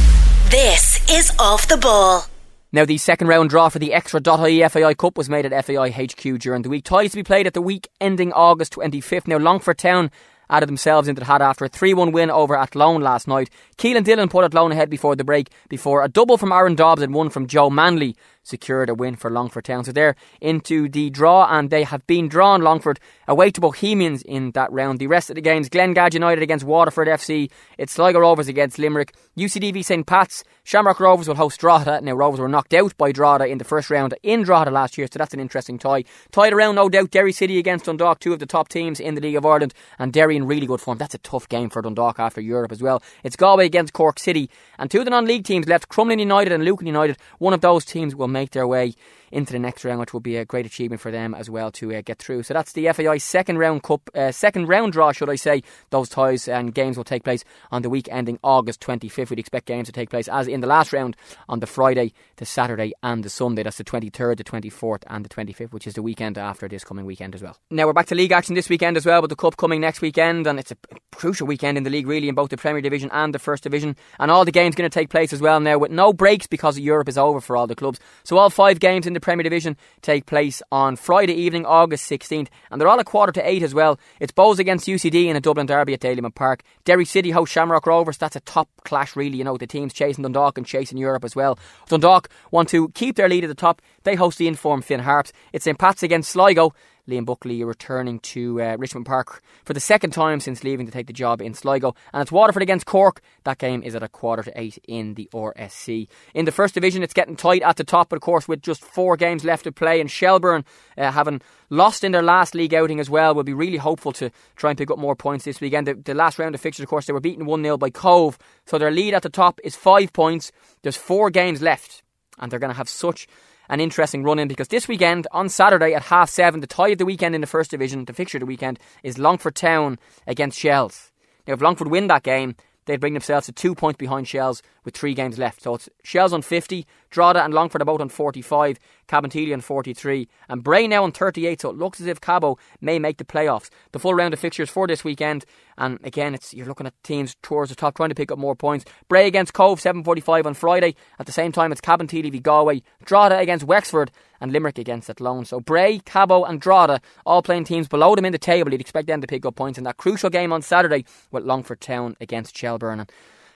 This is Off the Ball. Now, the second round draw for the Extra dot I E F A I Cup was made at F A I H Q during the week. Ties to be played at the week ending August twenty-fifth. Now, Longford Town added themselves into the hat after a three one win over Athlone last night. Keelan Dillon put Athlone ahead before the break, before a double from Aaron Dobbs and one from Joe Manley secured a win for Longford Town. So they're into the draw, and they have been drawn, Longford, away to Bohemians in that round. The rest of the games: Glengadge United against Waterford F C, it's Sligo Rovers against Limerick, U C D V Saint Pat's, Shamrock Rovers will host Drogheda. Now, Rovers were knocked out by Drogheda in the first round in Drogheda last year, so that's an interesting tie. Tied around, no doubt, Derry City against Dundalk, two of the top teams in the League of Ireland, and Derry in really good form. That's a tough game for Dundalk after Europe as well. It's Galway against Cork City, and two of the non-league teams left, Crumlin United and Lucan United. One of those teams will make their way into the next round, which will be a great achievement for them as well to uh, get through. So that's the F A I second round cup, uh, second round draw, should I say. Those ties and games will take place on the week ending August twenty-fifth. We'd expect games to take place as in the last round on the Friday, the Saturday and the Sunday. That's the twenty-third, the twenty-fourth and the twenty-fifth, which is the weekend after this coming weekend as well. Now, we're back to league action this weekend as well, with the cup coming next weekend, and it's a crucial weekend in the league, really, in both the Premier Division and the First Division, and all the games going to take place as well now, with no breaks because Europe is over for all the clubs. So all five games in the Premier Division take place on Friday evening, August sixteenth, and they're all a quarter to eight as well. It's Bowes against U C D in a Dublin derby at Dalyman Park. Derry City host Shamrock Rovers. That's a top clash, really. You know, the teams chasing Dundalk and chasing Europe as well. Dundalk want to keep their lead at the top. They host the informed Finn Harps. It's Saint Pat's against Sligo. Liam Buckley returning to uh, Richmond Park for the second time since leaving to take the job in Sligo. And it's Waterford against Cork. That game is at a quarter to eight in the R S C. In the First Division, it's getting tight at the top, but of course with just four games left to play, and Shelbourne uh, having lost in their last league outing as well will be really hopeful to try and pick up more points this weekend. The, the last round of fixtures, of course, they were beaten one nil by Cove, so their lead at the top is five points. There's four games left, and they're going to have such an interesting run-in, because this weekend, on Saturday at half seven, the tie of the weekend in the First Division, the fixture of the weekend, is Longford Town against Shells. Now, if Longford win that game, they'd bring themselves to two points behind Shells with three games left. So it's Shells on fifty, Drogheda and Longford are both on forty-five, Cabinteely on forty-three, and Bray now on thirty-eight, so it looks as if Cabo may make the playoffs. The full round of fixtures for this weekend, and again, it's you're looking at teams towards the top trying to pick up more points. Bray against Cove, seven forty-five on Friday. At the same time, it's Cabinteely v Galway, Drogheda against Wexford, and Limerick against Athlone. So Bray, Cabo and Drogheda, all playing teams below them in the table. You'd expect them to pick up points in that crucial game on Saturday with Longford Town against Shelbourne.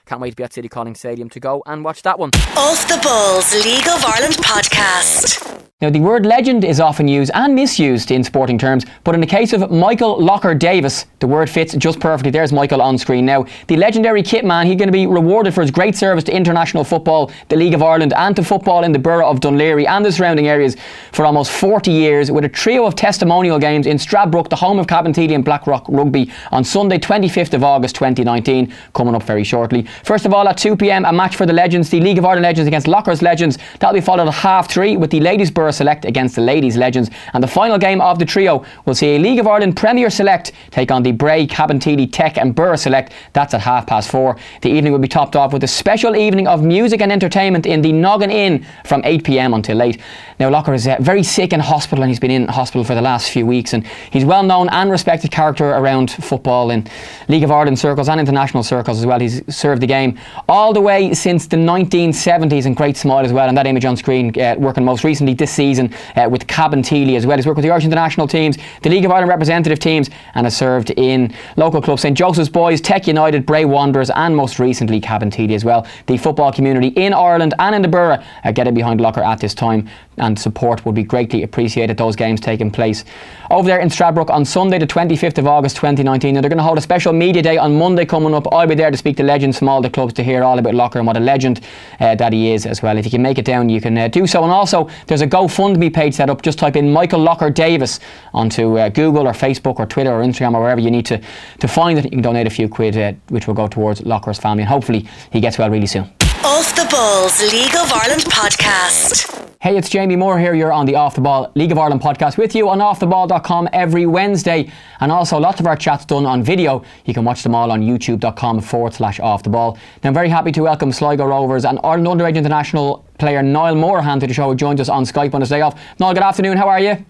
Can't wait to be at City Calling Stadium to go and watch that one. Off the Ball's League of Ireland podcast. Now, the word legend is often used and misused in sporting terms, but in the case of Michael Locker Davis, the word fits just perfectly. There's Michael on screen now. The legendary kit man, he's going to be rewarded for his great service to international football, the League of Ireland, and to football in the borough of Dunleary and the surrounding areas for almost forty years, with a trio of testimonial games in Stradbrook, the home of Cabinteely and Blackrock Rugby, on Sunday twenty-fifth of August twenty nineteen, coming up very shortly. First of all, at two p.m, a match for the legends, the League of Ireland legends against Locker's legends. That'll be followed at half three with the ladies' borough Select against the ladies' legends, and the final game of the trio will see a League of Ireland Premier Select take on the Bray, Cabinteely, Tech and Borough Select. That's at half past four. The evening will be topped off with a special evening of music and entertainment in the Noggin Inn from eight p.m. until late. Now, Locker is uh, very sick in hospital, and he's been in hospital for the last few weeks, and he's well known and respected character around football in League of Ireland circles and international circles as well. He's served the game all the way since the nineteen seventies, and great smile as well, and that image on screen uh, working most recently this season season uh, with Cabinteely as well. He's worked with the Irish international teams, the League of Ireland representative teams, and has served in local clubs Saint Joseph's Boys, Tech United, Bray Wanderers, and most recently Cabinteely as well. The football community in Ireland and in the borough are getting behind Locker at this time, and support would be greatly appreciated. Those games taking place over there in Stradbrook on Sunday the twenty-fifth of August twenty nineteen. Now, they're going to hold a special media day on Monday coming up. I'll be there to speak to legends from all the clubs to hear all about Locker and what a legend uh, that he is as well. If you can make it down, you can uh, do so. And also, there's a GoFundMe page set up. Just type in Michael Locker Davis onto uh, Google or Facebook or Twitter or Instagram or wherever you need to, to find it. You can donate a few quid uh, which will go towards Locker's family, and hopefully he gets well really soon. Off the Ball's League of Ireland podcast. Hey, it's Jamie Moore here. You're on the Off the Ball League of Ireland podcast with you on off the ball dot com every Wednesday. And also, lots of our chats done on video. You can watch them all on youtube.com forward slash off the ball. Now, I'm very happy to welcome Sligo Rovers and Ireland Underage International player Niall Moorhan to the show, who joins us on Skype on his day off. Niall, good afternoon. How are you?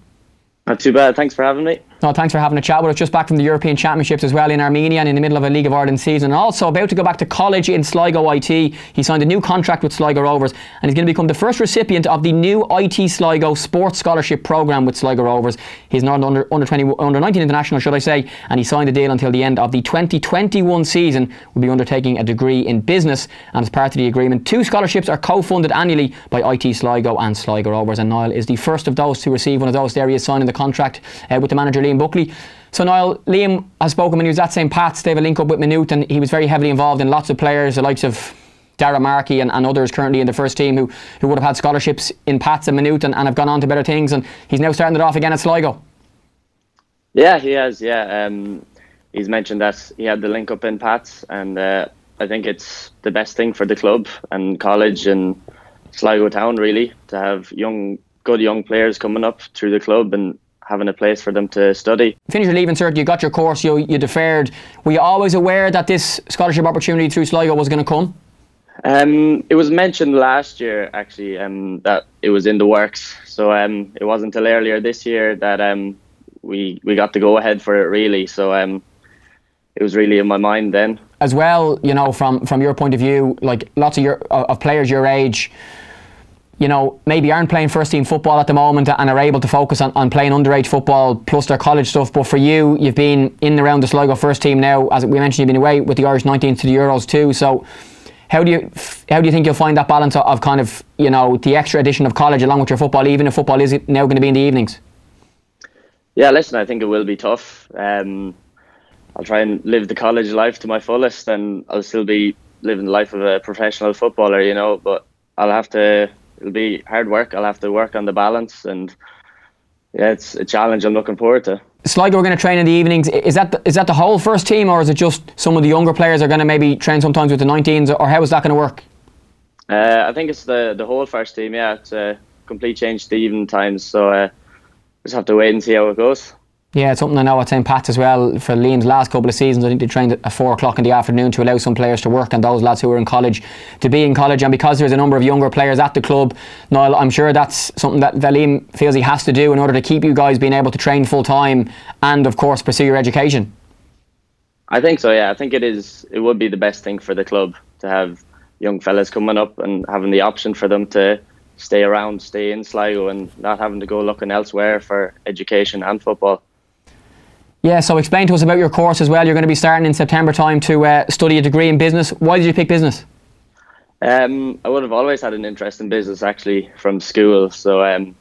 Not too bad. Thanks for having me. No, thanks for having a chat with us. Just back from the European Championships as well in Armenia, and in the middle of a League of Ireland season, and also about to go back to college in Sligo I T. He signed a new contract with Sligo Rovers, and he's going to become the first recipient of the new I T Sligo Sports Scholarship Programme with Sligo Rovers. He's not under, under, twenty, under nineteen international, should I say, and he signed a deal until the end of the twenty twenty-one season. Will be undertaking a degree in business, and as part of the agreement, two scholarships are co-funded annually by I T Sligo and Sligo Rovers, and Niall is the first of those to receive one of those. There he is, signing the contract uh, with the manager Liam Buckley. So Niall, Liam has spoken when he was at Saint Pat's. They have a link up with Maynooth, and he was very heavily involved in lots of players, the likes of Dara Markey and, and others currently in the first team who, who would have had scholarships in Pat's and Maynooth and, and have gone on to better things, and he's now starting it off again at Sligo. Yeah, he has, yeah. Um, he's mentioned that he had the link up in Pat's, and uh, I think it's the best thing for the club and college and Sligo Town really, to have young, good young players coming up through the club and having a place for them to study. Finish your leaving cert, you got your course, you you deferred. Were you always aware that this scholarship opportunity through Sligo was going to come? Um, it was mentioned last year actually, um, that it was in the works. So um, it wasn't until earlier this year that um, we we got the go ahead for it really. So um, it was really in my mind then. As well, you know, from, from your point of view, like lots of your of players your age, you know, maybe aren't playing first team football at the moment and are able to focus on, on playing underage football plus their college stuff. But for you, you've been in and around the Sligo first team now. As we mentioned, you've been away with the Irish nineteens to the Euros too. So how do you how do you think you'll find that balance of kind of, you know, the extra addition of college along with your football, even if football is now going to be in the evenings? Yeah, listen, I think it will be tough. Um, I'll try and live the college life to my fullest, and I'll still be living the life of a professional footballer, you know, but I'll have to... It'll be hard work. I'll have to work on the balance, and yeah, it's a challenge I'm looking forward to. Sligo are going to train in the evenings. Is that the, is that the whole first team, or is it just some of the younger players are going to maybe train sometimes with the nineteens, or how is that going to work? Uh, I think it's the, the whole first team, yeah. It's a complete change to evening times, so uh, just have to wait and see how it goes. Yeah, it's something I know at Saint Pat's as well. For Liam's last couple of seasons, I think they trained at four o'clock in the afternoon to allow some players to work and those lads who are in college to be in college. And because there's a number of younger players at the club, Niall, I'm sure that's something that, that Liam feels he has to do in order to keep you guys being able to train full-time and, of course, pursue your education. I think so, yeah. I think it is. It would be the best thing for the club to have young fellas coming up and having the option for them to stay around, stay in Sligo and not having to go looking elsewhere for education and football. Yeah, so explain to us about your course as well. You're going to be starting in September time to uh, study a degree in business. Why did you pick business? Um, I would have always had an interest in business actually from school. So um,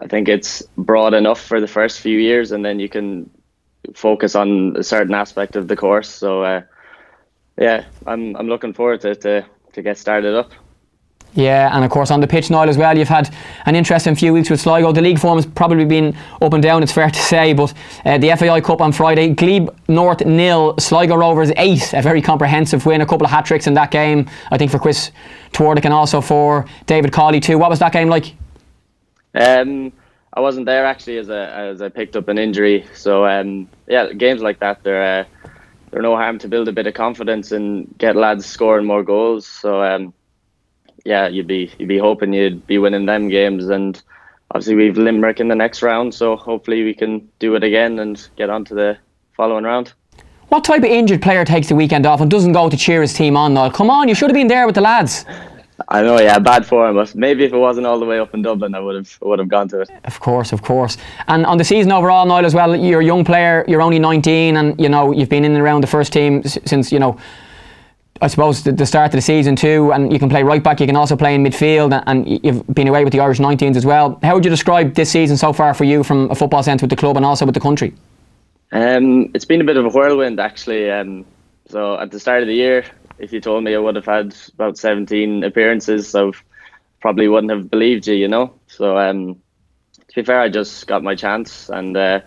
I think it's broad enough for the first few years, and then you can focus on a certain aspect of the course. So uh, yeah, I'm I'm looking forward to, to to get started up. Yeah, and of course on the pitch, Niall, as well, you've had an interesting few weeks with Sligo. The league form has probably been up and down, it's fair to say, but uh, the F A I Cup on Friday, Glebe North nil, Sligo Rovers eight, a very comprehensive win, a couple of hat-tricks in that game, I think for Chris Twardick and also for David Cawley too. What was that game like? Um, I wasn't there actually, as, a, as I picked up an injury, so um, yeah, games like that, they're, uh, they're no harm to build a bit of confidence and get lads scoring more goals, so... Um, Yeah, you'd be you'd be hoping you'd be winning them games, and obviously we've Limerick in the next round, so hopefully we can do it again and get on to the following round. What type of injured player takes the weekend off and doesn't go to cheer his team on, Niall? Come on, you should have been there with the lads. I know, yeah, bad form, but maybe if it wasn't all the way up in Dublin, I would have would have gone to it. Of course, of course. And on the season overall, Niall, as well, you're a young player, you're only nineteen, and you know you've been in and around the first team since, you know, I suppose the start of the season too, and you can play right back, you can also play in midfield, and you've been away with the Irish nineteens as well. How would you describe this season so far for you from a football sense with the club and also with the country? Um, it's been a bit of a whirlwind actually. Um, so at the start of the year, if you told me I would have had about seventeen appearances, so probably wouldn't have believed you, you know. So um, to be fair, I just got my chance, and uh,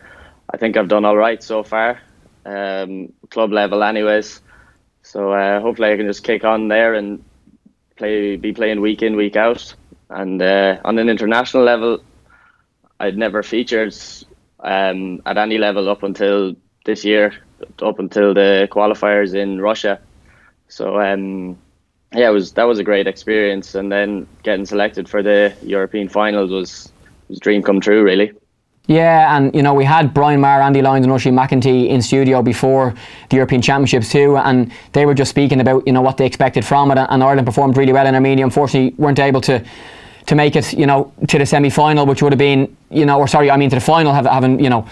I think I've done all right so far, um, club level anyways. So uh, hopefully I can just kick on there and play, be playing week in, week out. And uh, on an international level, I'd never featured um, at any level up until this year, up until the qualifiers in Russia. So um, yeah, it was that was a great experience. And then getting selected for the European finals was, was a dream come true, really. Yeah, and you know, we had Brian Maher, Andy Lyons and Oisin McEntee in studio before the European Championships too, and they were just speaking about, you know, what they expected from it, and Ireland performed really well in Armenia. Unfortunately, weren't able to to make it, you know, to the semi-final, which would have been, you know, or sorry, I mean to the final, having, you know,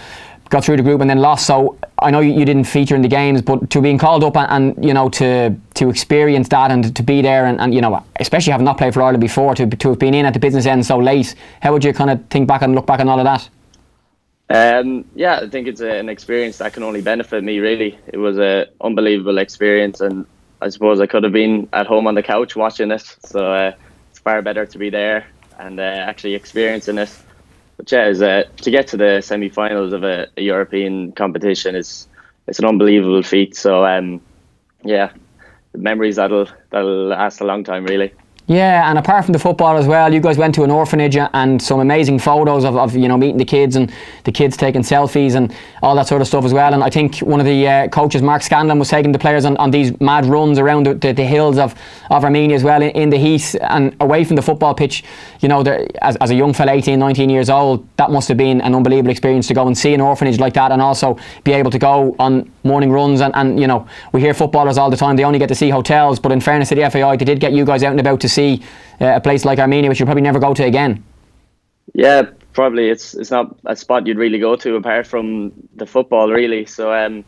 got through the group and then lost. So I know you didn't feature in the games, but to being called up and, and you know, to to experience that and to be there and, and, you know, especially having not played for Ireland before, to to have been in at the business end so late, how would you kind of think back and look back on all of that? Um, yeah, I think it's a, an experience that can only benefit me, really. It was an unbelievable experience, and I suppose I could have been at home on the couch watching it, so uh, it's far better to be there and uh, actually experiencing it. But yeah, is uh, to get to the semi-finals of a, a European competition is it's an unbelievable feat. So um, yeah, the memories that'll that'll last a long time, really. Yeah, and apart from the football as well, you guys went to an orphanage and some amazing photos of, of you know, meeting the kids and the kids taking selfies and all that sort of stuff as well. And I think one of the uh, coaches, Mark Scanlon, was taking the players on, on these mad runs around the, the, the hills of, of Armenia as well, in, in the heat and away from the football pitch. You know, there, as, as a young fella, eighteen, nineteen years old, that must have been an unbelievable experience to go and see an orphanage like that and also be able to go on morning runs. And, and you know, we hear footballers all the time, they only get to see hotels, but in fairness to the F A I, they did get you guys out and about to see uh, a place like Armenia, which you'll probably never go to again. Yeah, probably it's it's not a spot you'd really go to apart from the football, really. So um,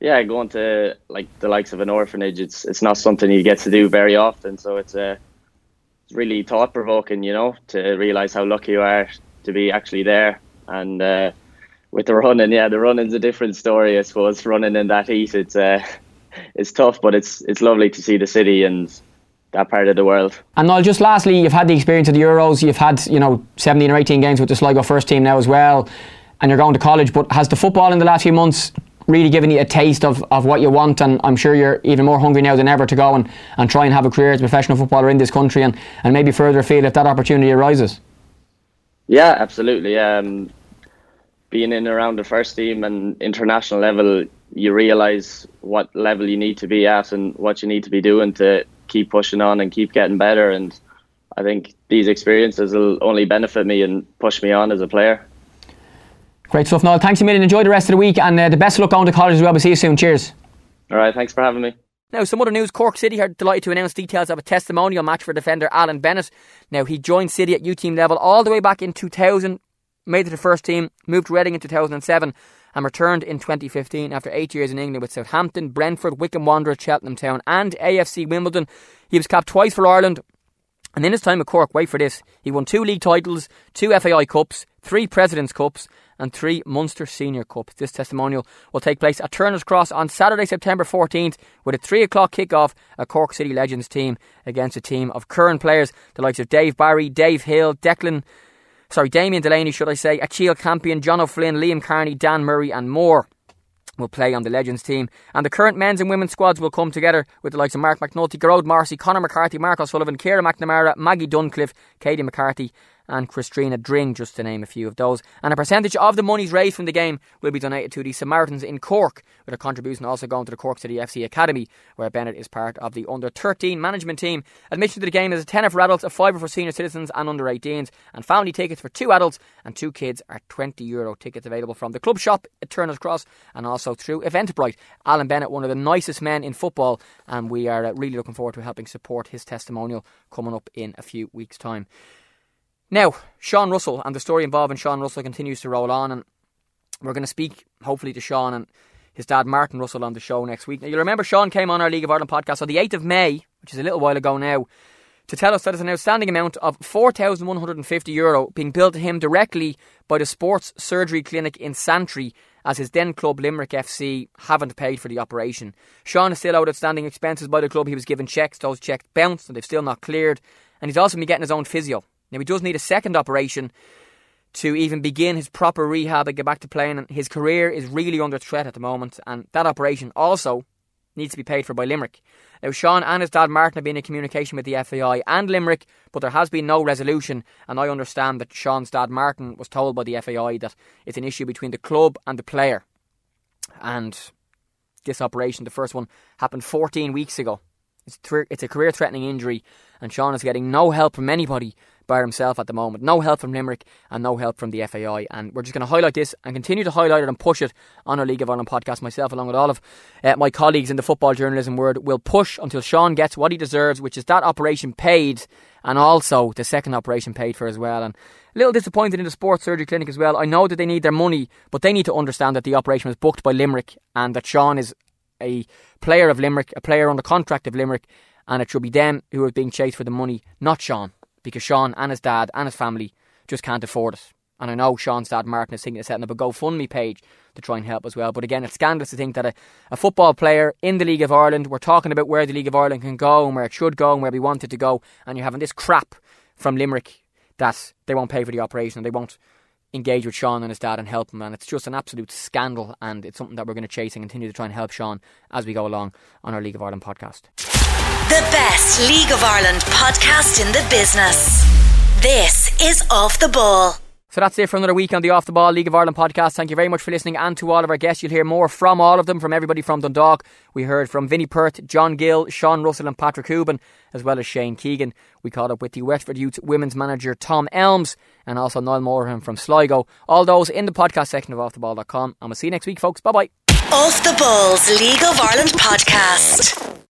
yeah, going to like the likes of an orphanage, it's it's not something you get to do very often. So it's a uh, it's really thought provoking, you know, to realise how lucky you are to be actually there. And uh, with the running, yeah, the running's a different story, I suppose. Running in that heat, it's uh, it's tough, but it's it's lovely to see the city and that part of the world. And Niall, just lastly, you've had the experience of the Euros, you've had, you know, seventeen or eighteen games with the Sligo first team now as well, and you're going to college, but has the football in the last few months really given you a taste of, of what you want? And I'm sure you're even more hungry now than ever to go and, and try and have a career as a professional footballer in this country and, and maybe further afield if that opportunity arises. Yeah, absolutely. Um, being in and around the first team and international level, you realise what level you need to be at and what you need to be doing to keep pushing on and keep getting better, and I think these experiences will only benefit me and push me on as a player. Great stuff, Noel. Thanks a million. Enjoy the rest of the week, and uh, the best of luck going to college as well. We'll see you soon. Cheers. Alright, thanks for having me. Now, some other news. Cork City are delighted to announce details of a testimonial match for defender Alan Bennett. Now, he joined City at U-team level all the way back in two thousand, made it to the first team, moved to Reading in two thousand seven and returned in twenty fifteen after eight years in England with Southampton, Brentford, Wickham Wanderers, Cheltenham Town and A F C Wimbledon. He was capped twice for Ireland, and in his time at Cork, wait for this, he won two league titles, two F A I Cups, three President's Cups and three Munster Senior Cups. This testimonial will take place at Turner's Cross on Saturday, September fourteenth, with a three o'clock kick-off, a Cork City Legends team against a team of current players, the likes of Dave Barry, Dave Hill, Declan Sorry, Damien Delaney, should I say, Achille Campion, John O'Flynn, Liam Kearney, Dan Murray and more will play on the Legends team. And the current men's and women's squads will come together with the likes of Mark McNulty, Gerard Marcy, Conor McCarthy, Mark O'Sullivan, Ciara McNamara, Maggie Duncliffe, Katie McCarthy and Christina Dring, just to name a few of those. And a percentage of the monies raised from the game will be donated to the Samaritans in Cork, with a contribution also going to the Cork City F C Academy, where Bennett is part of the under thirteen management team. Admission to the game is a tenner for adults, a fiver for senior citizens and under eighteens, and family tickets for two adults and two kids are twenty euro tickets, available from the club shop at Turner's Cross and also through Eventbrite. Alan Bennett, one of the nicest men in football, and we are really looking forward to helping support his testimonial coming up in a few weeks' time. Now, Sean Russell and the story involving Sean Russell continues to roll on, and we're going to speak, hopefully, to Sean and his dad, Martin Russell, on the show next week. Now, you'll remember Sean came on our League of Ireland podcast on the eighth of May, which is a little while ago now, to tell us that there's an outstanding amount of four thousand one hundred fifty euro being billed to him directly by the Sports Surgery Clinic in Santry, as his then club Limerick F C haven't paid for the operation. Sean is still out outstanding expenses by the club. He was given cheques, those cheques bounced and they've still not cleared, and he's also been getting his own physio. Now, he does need a second operation to even begin his proper rehab and get back to playing. And his career is really under threat at the moment, and that operation also needs to be paid for by Limerick. Now, Sean and his dad Martin have been in communication with the F A I and Limerick, but there has been no resolution, and I understand that Sean's dad Martin was told by the F A I that it's an issue between the club and the player. And this operation, the first one, happened fourteen weeks ago. It's th- it's a career-threatening injury, and Sean is getting no help from anybody by himself at the moment. No help from Limerick and no help from the F A I. And we're just going to highlight this and continue to highlight it and push it on our League of Ireland podcast. Myself, along with all of uh, my colleagues in the football journalism world, will push until Sean gets what he deserves, which is that operation paid, and also the second operation paid for as well. And a little disappointed in the sports surgery clinic as well. I know that they need their money, but they need to understand that the operation was booked by Limerick and that Sean is a player of Limerick, a player under contract of Limerick, and it should be them who are being chased for the money, not Sean. Because Sean and his dad and his family just can't afford it. And I know Sean's dad, Martin, is thinking of setting up a GoFundMe page to try and help as well. But again, it's scandalous to think that a, a football player in the League of Ireland, we're talking about where the League of Ireland can go and where it should go and where we want it to go, and you're having this crap from Limerick that they won't pay for the operation and they won't engage with Sean and his dad and help him. And it's just an absolute scandal, and it's something that we're going to chase and continue to try and help Sean as we go along on our League of Ireland podcast. The best League of Ireland podcast in the business. This is Off the Ball. So that's it for another week on the Off the Ball League of Ireland podcast. Thank you very much for listening, and to all of our guests. You'll hear more from all of them, from everybody from Dundalk. We heard from Vinnie Perth, John Gill, Sean Russell and Patrick Hoban, as well as Shane Keegan. We caught up with the Wexford Youth Women's manager Tom Elmes, and also Niall Moorham from Sligo. All those in the podcast section of off the ball dot com. And we'll see you next week, folks. Bye bye. Off the Ball's League of Ireland podcast.